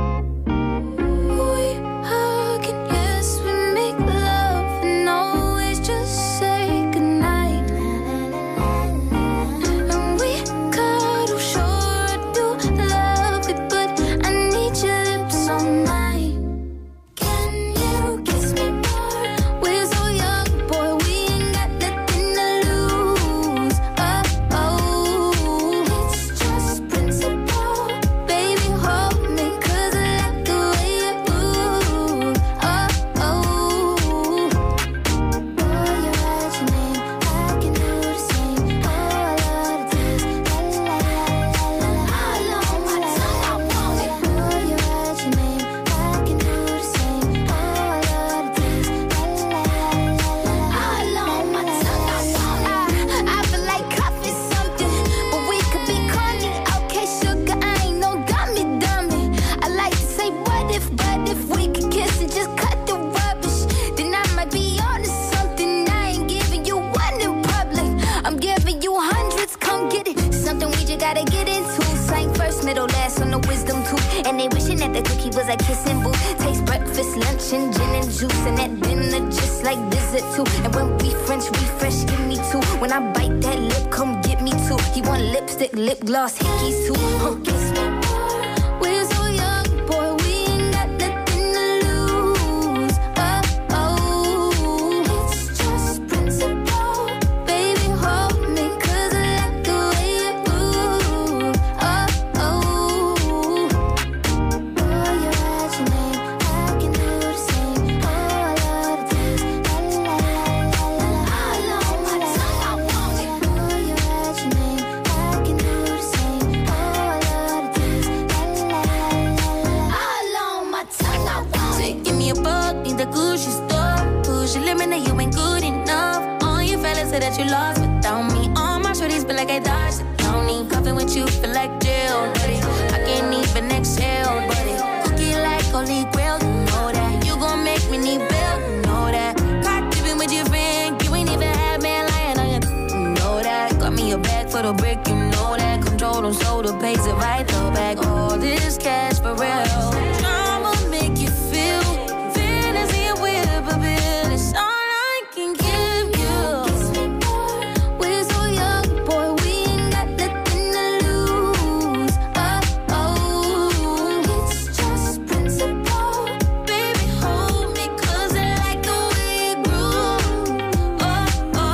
say that you lost without me. All my shorties feel like I dodged the county. Coughing with you feel like jail. I can't even exhale. Cookie like Holy Grail, you know that. You gon' make me need bail, you know that. Caught dipping with your friend, you ain't even had man lying on your, you know that. Got me a bag for the brick, you know that. Control them so the pace it right the back. All this cash for real. Drama make you feel fantasy and whippable. It's all I can give you. We're so young, boy, we ain't got nothing to lose. Oh, oh, it's just principle. Baby, hold me, cause I like the way it grew. Oh, oh, oh,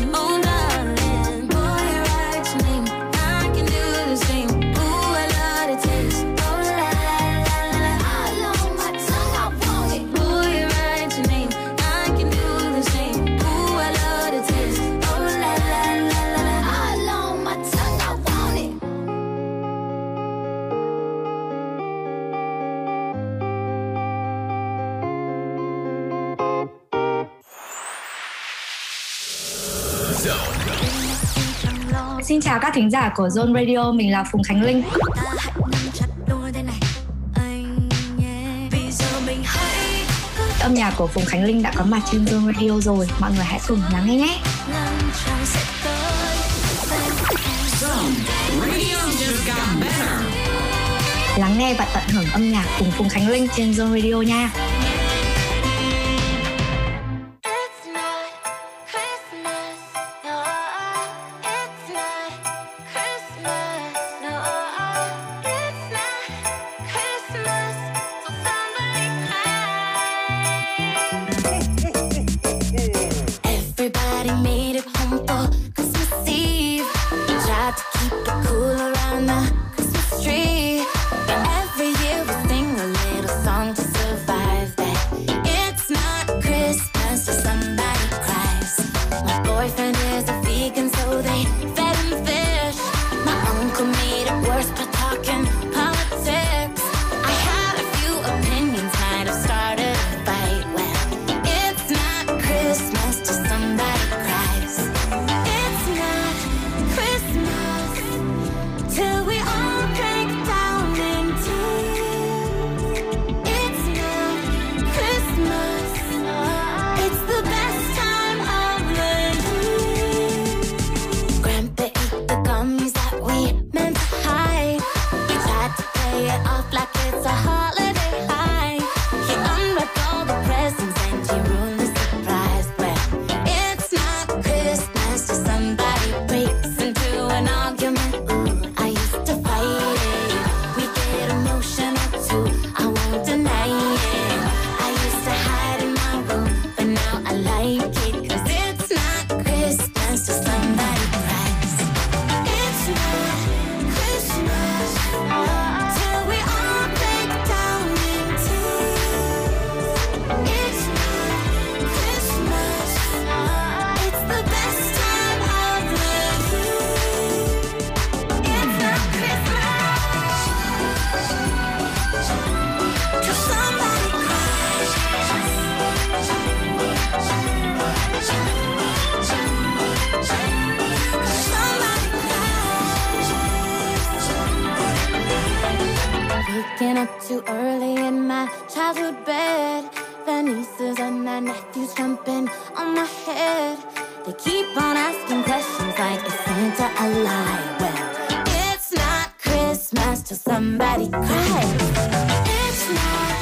darling, boy, write your name. I can do the same. Ooh, I love the taste. Oh, la, la, la, all on my tongue, I want it. Boy, write your name. I can do the same. Ooh, I love the taste. Oh, la, la, la, la, la, all on my tongue, I want it. Xin chào các thính giả của Zone Radio, mình là Phùng Khánh Linh. Âm nhạc của Phùng Khánh Linh đã có mặt trên Zone Radio rồi, mọi người hãy cùng lắng nghe nhé. Lắng nghe và tận hưởng âm nhạc cùng Phùng Khánh Linh trên Zone Radio nha. Everybody made it home for Christmas Eve. We tried to keep it cool around the Christmas tree. But every year we sing a little song to survive that. It's not Christmas till somebody cries. My boyfriend is a vegan, so they fed him fish. My uncle made it worse by talking politics. I had a few opinions, might have started a fight. Well, it's not Christmas till somebody cries. It's not Christmas till we all break down in tears. It's not Christmas. It's the best time of the year. Grandpa ate the gummies that we meant to hide. He tried to play it off like it's a holiday high. He unwrapped all the presents and he ruined the surprise. Well, it's not Christmas till somebody breaks into an argument. Ooh, I used to fight it. We get emotional too, I won't deny it. I used to hide in my room, but now I like it. Cause it's not Christmas till somebody cries. It's not Christmas till we all break down in tears. It's not Christmas. It's the best time of the year. It's not Christmas till somebody cries. Somebody Waking up too early in my childhood bed. The nieces and my nephews jumping on my head. They keep on asking questions like, is Santa alive? Well, it's not Christmas till somebody cries. It's not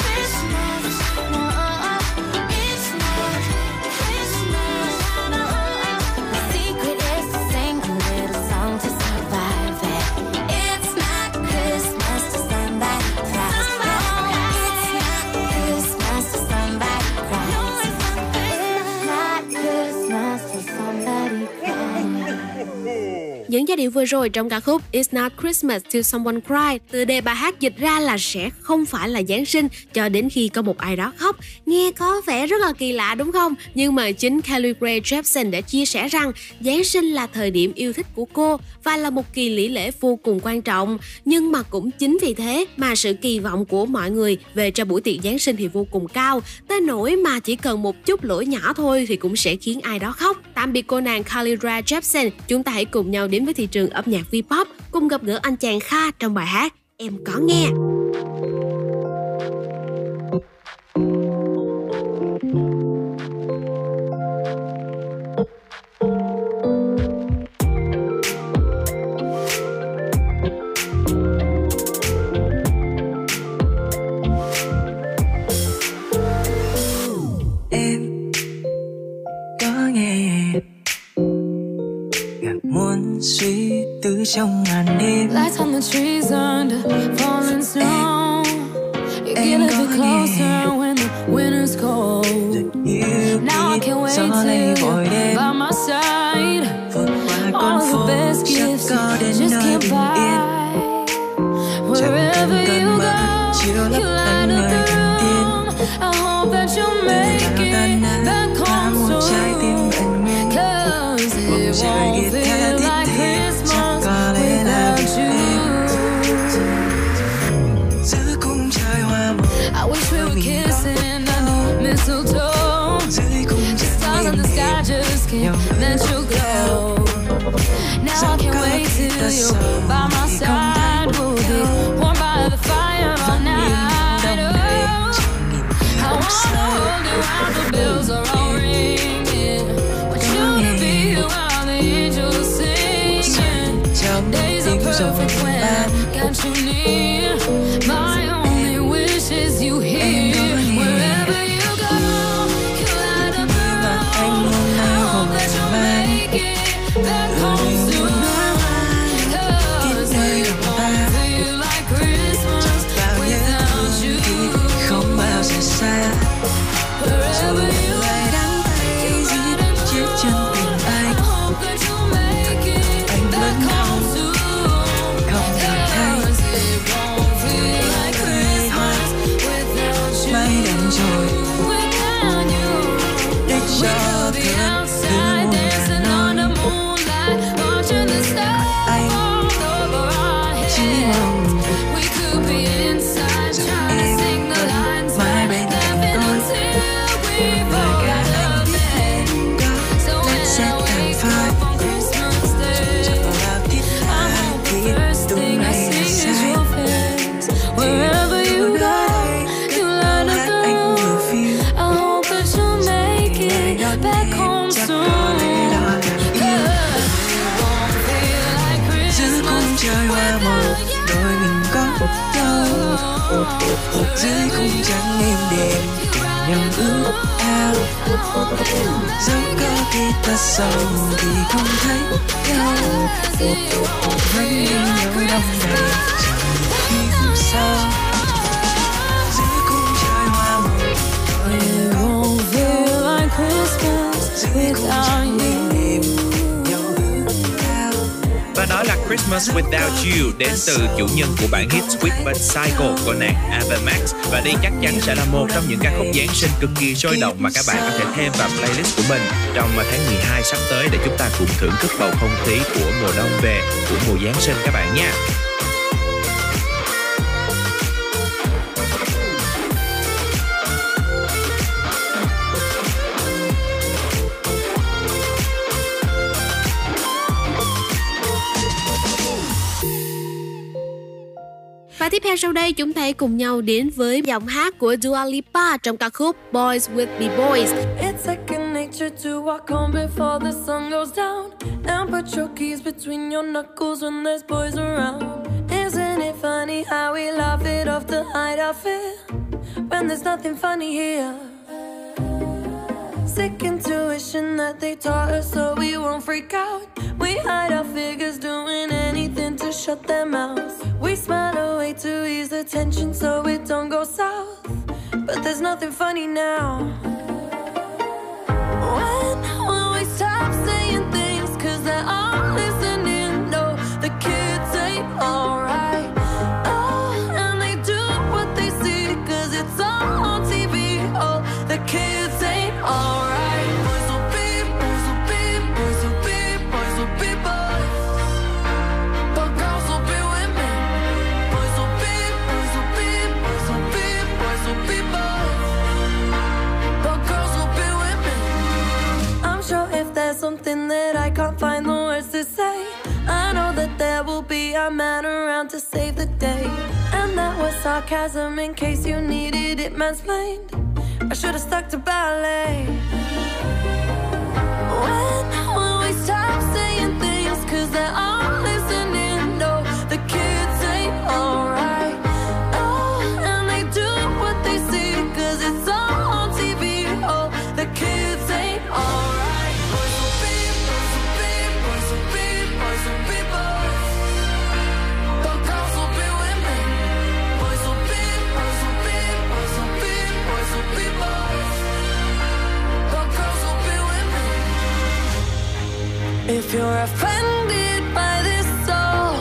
Christmas. No, it's not Christmas. No, the secret is to sing a little song to survive it. It's not Christmas till somebody cries. No, it's not Christmas till somebody cries. No, it's not Christmas till somebody cries. Những giai điệu vừa rồi trong ca khúc It's Not Christmas Till Someone Cries, từ đề bài hát dịch ra là sẽ không phải là Giáng sinh cho đến khi có một ai đó khóc. Nghe có vẻ rất là kỳ lạ đúng không? Nhưng mà chính Carly Rae Jepsen đã chia sẻ rằng Giáng sinh là thời điểm yêu thích của cô và là một kỳ nghỉ lễ vô cùng quan trọng. Nhưng mà cũng chính vì thế mà sự kỳ vọng của mọi người về cho buổi tiệc Giáng sinh thì vô cùng cao, tới nỗi mà chỉ cần một chút lỗi nhỏ thôi thì cũng sẽ khiến ai đó khóc. tạm biệt cô nàng Carly Rae Jepsen, chúng ta hãy cùng nhau đến với thị trường âm nhạc V-pop, cùng gặp gỡ anh chàng Kha trong bài hát Em Có Nghe. Trong màn đêm lights on the trees under falling snow. You get a bit closer when the winter's cold. Now I can't wait till you're by my side. All of the best gifts just can't buy. Wherever you go, you light up the room. I hope that you make it back home soon, 'cause it won't feel like Christmas mistletoe. The stars in the sky just can't let you go. Now I can't wait till you're by my side. We'll be warm by the fire all night. Oh, I wanna hold you while the bells are all ringing. Want you to be here while the angels singing. Days are perfect when I got you near. My only wish is you here. Back home soon, 'cause it won't feel like Christmas without you. Không bao giờ xa. Wherever you go, chiếc chân tình anh. Anh vẫn home soon, không thể thay. It won't feel like Christmas without you. Mây đen rồi, without you. Để cho thêm những mùa nắng nóng. Watching the stars all over our heads, we could be inside trying to sing the lines back, laughing until we fall out of bed. So when I wake up on Christmas Day, I hope the first thing I sing is your face. Wherever you go, you light up the room. I hope that you'll make it back home soon. Chơi hoa màu đôi mình có nhau dưới khung trắng êm đềm nhằm ước ao. Dẫu có khi ta sầu thì không thấy nhau, vẫn yêu nỗi đong đầy khi dù sao dưới khung trời hoa màu đôi mình có dưới khung trắng êm đềm. Và đó là Christmas Without You đến từ chủ nhân của bản hit Sweet But Psycho của nàng Ava Max. Và đây chắc chắn sẽ là một trong những ca khúc Giáng sinh cực kỳ sôi động mà các bạn có thể thêm vào playlist của mình trong tháng 12 sắp tới để chúng ta cùng thưởng thức bầu không khí của mùa đông về, của mùa Giáng sinh các bạn nha. Và tiếp theo sau đây chúng ta cùng nhau đến với giọng hát của Dua Lipa trong ca khúc Boys Will Be Boys. It's second nature to walk home before the sun goes down and put your keys between your knuckles when there's boys around. Isn't it funny how we laugh it off to hide our fear when there's nothing funny here? Sick intuition that they taught us so we won't freak out. We hide our figures doing anything to shut their mouths. We smile away to ease the tension so it don't go south. But there's nothing funny now. When will we stop saying things? 'Cause they're all listening. No, the kids ain't alright. Oh, and they do what they see 'cause it's all on TV. Oh, the kids ain't alright. something that I can't find the words to say. I know that there will be a man around to save the day. And that was sarcasm in case you needed it mansplained. I should have stuck to ballet. When will we stop saying things? Cause they're all listening. No, the kids ain't alright. Oh, and they do what they see. Cause it's all on TV. Oh, the kids ain't alright. Boys will be, boys will be, boys will be, boys will be boys. But girls will be women. Boys will be, boys will be, boys will be, boys will be boys. But girls will be women. If you're offended by this song,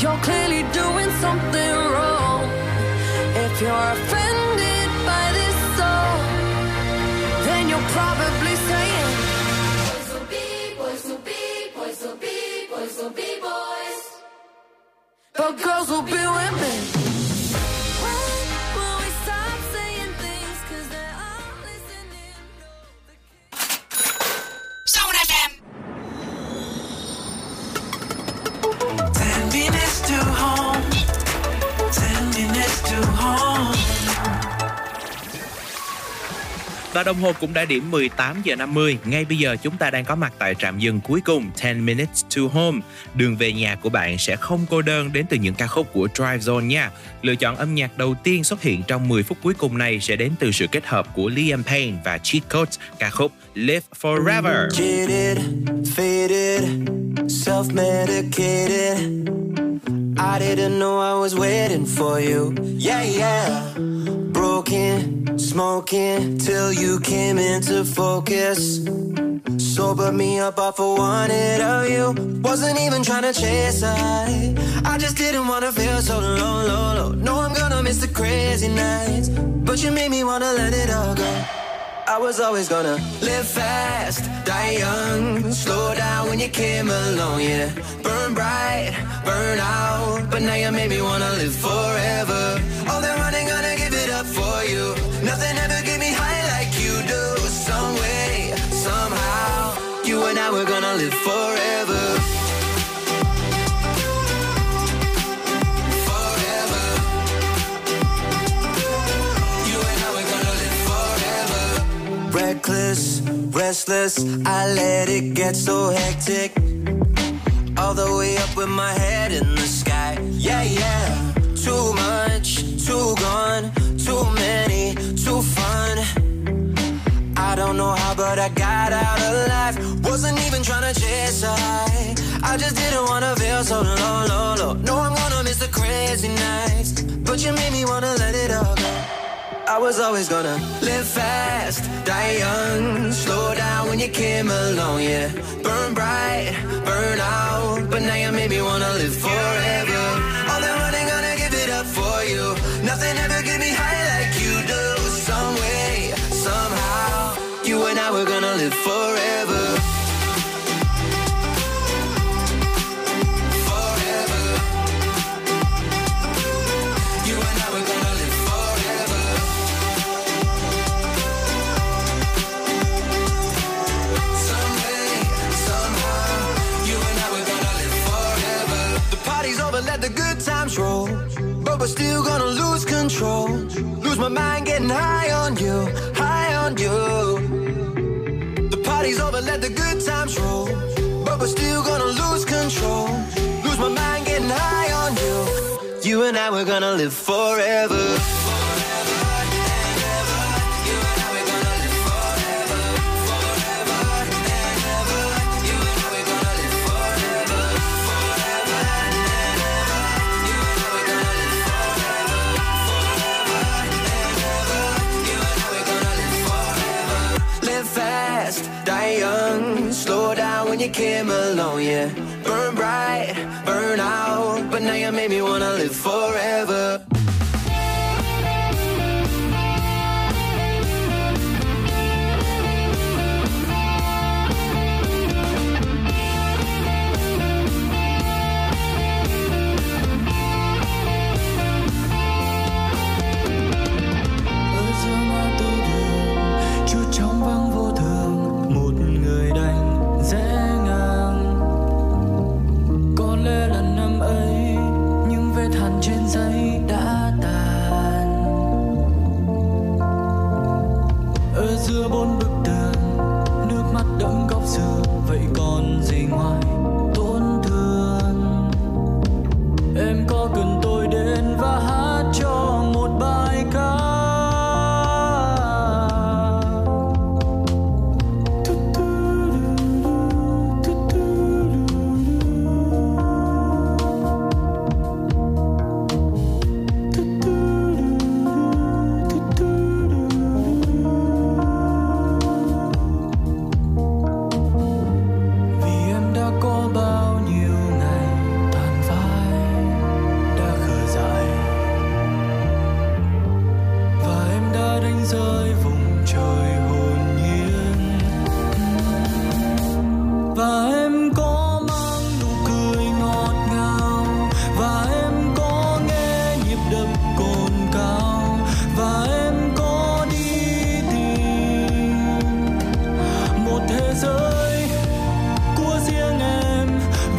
you're clearly doing something wrong. If you're offended by this song, then you're probably saying boys will be, boys will be, boys will be, boys will be boys. But girls will be women. When will we stop saying things? Cause they're all listening. No, the kids. Zone FM. 10 minutes to home. 10 minutes to home. Và đồng hồ cũng đã điểm 18:50. Ngay bây giờ chúng ta đang có mặt tại trạm dừng cuối cùng 10 Minutes to Home. Đường về nhà của bạn sẽ không cô đơn đến từ những ca khúc của Drive Zone nha. Lựa chọn âm nhạc đầu tiên xuất hiện trong 10 phút cuối cùng này sẽ đến từ sự kết hợp của Liam Payne và Cheat Codes, ca khúc Live Forever. Cheated, faded, self-medicated. I didn't know I was waiting for you. Yeah, yeah. Broken, smoking, till you came into focus. Sobered me up off of wanted of you. Wasn't even trying to chase I just didn't want to feel so low, low, low. No, I'm gonna miss the crazy nights. But you made me want to let it all go. I was always gonna live fast, die young, slow down when you came along, yeah. Burn bright, burn out, but now you made me wanna live forever. All that running, gonna give it up for you. Nothing ever get me high like you do. Some way, somehow, you and I were gonna live forever. Reckless, restless, I let it get so hectic. All the way up with my head in the sky. Yeah, yeah. Too much, too gone, too many, too fun. I don't know how, but I got out alive. Wasn't even trying to chase a high. I just didn't want to feel so low, low, low. No, I'm gonna miss the crazy nights. But you made me want to let it all go. I was always gonna live fast, die young, slow down when you came along, yeah. Burn bright, burn out, but now you made me wanna live forever. All that running, gonna give it up for you. Nothing ever get me high like you do. Some way, somehow, you and I were gonna live forever. Let the good times roll, but we're still gonna lose control. Lose my mind getting high on you, high on you. The party's over, let the good times roll, but we're still gonna lose control. Lose my mind getting high on you. You and I, we're gonna live forever. Die young, slow down when you came along, yeah. Burn bright, burn out, but now you made me wanna live forever. Trong vắng vô thường, một người đã thế giới của riêng em,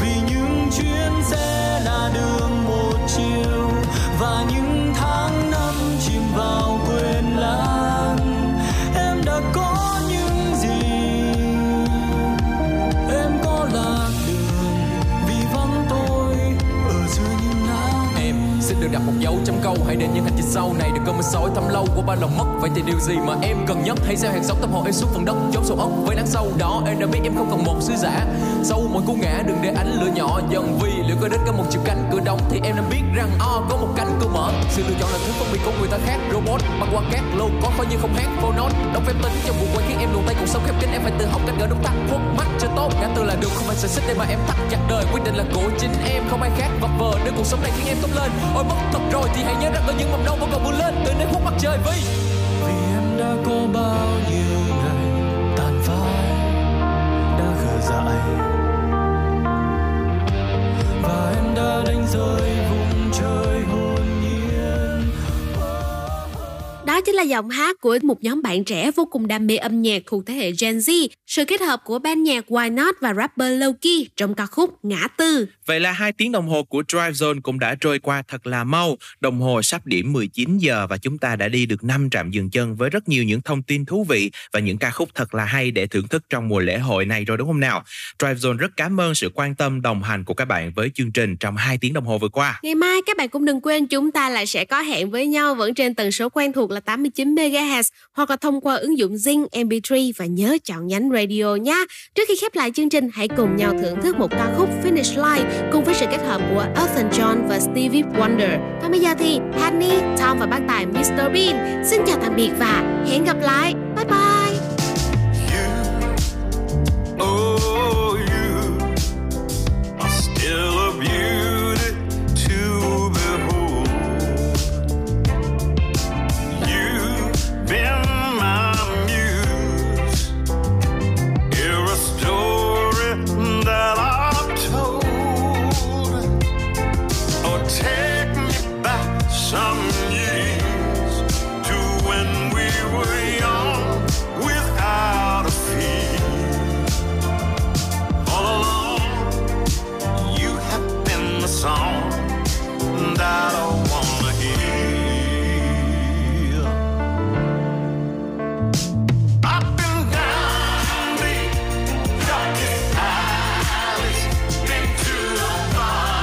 vì những chuyến xe là đường một chiều và những tháng năm chìm vào quên lãng. Em đã có những gì, em có lạc đường vì vắng tôi ở dưới những lá. Em xin được đặt một dấu chấm câu, hãy để những hành trình sau này được cơn mưa sói thăm lâu của ba lòng mất. Vậy thì điều gì mà em cần nhất? Hãy gieo hạt giống tâm hồn em xuống phần đất giống sầu ốc. Với nắng sâu đó em đã biết em không còn một sứ giả. Sau mỗi cú ngã đừng để ánh lửa nhỏ dần, vì liệu có đến cả một chiều cánh cửa đóng thì em đã biết rằng có một cánh cửa mở. Sự lựa chọn là thứ phân biệt của người ta khác. Robot băng qua các lô có khó nhưng không hát vô nốt. Đóng phép tính trong buồn quay khiến em luồn tay cuộc sống khép kín. Em phải tự học cách gỡ đống tắc khuất mắt cho tốt. Ngã tư là đường không phải sở xích để mà em tắt chặt đời. Quyết định là của chính em không ai khác. Vật vờ nếu cuộc sống này khiến em tốt lên. Ôi mất thật rồi thì hãy nhớ rằng ở những mầm non vẫn còn vươn lên từ nơi khuất mặt trời. Vì em đã có bao nhiêu ngày tàn phai, đã khờ dại và em đã đánh rơi vùng trời hồn nhiên. Đó chính là giọng hát của một nhóm bạn trẻ vô cùng đam mê âm nhạc thuộc thế hệ Gen Z, sự kết hợp của ban nhạc Why Not và rapper Loki trong ca khúc Ngã Tư. Vậy là 2 tiếng đồng hồ của Drive Zone cũng đã trôi qua thật là mau. Đồng hồ sắp điểm 19 giờ và chúng ta đã đi được 5 trạm dừng chân với rất nhiều những thông tin thú vị và những ca khúc thật là hay để thưởng thức trong mùa lễ hội này rồi đúng không nào? Drive Zone rất cảm ơn sự quan tâm đồng hành của các bạn với chương trình trong 2 tiếng đồng hồ vừa qua. Ngày mai các bạn cũng đừng quên chúng ta lại sẽ có hẹn với nhau vẫn trên tần số quen thuộc là 89 MHz hoặc là thông qua ứng dụng Zing MP3 và nhớ chọn nhánh radio nhé. Trước khi khép lại chương trình, hãy cùng nhau thưởng thức một ca khúc Finish Line cùng với sự kết hợp của Elton John và Stevie Wonder. Còn bây giờ thì Honey, Tom và bác tài Mr. Bean xin chào tạm biệt và hẹn gặp lại. Bye bye. You, oh you, are still a beauty to behold. You've been my muse. You're a story that I take me back some years to when we were young without a fear. All along, you have been the song that I wanna hear. I've been down the darkest alleys, been to the bar.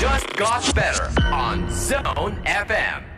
Just got better on Zone FM.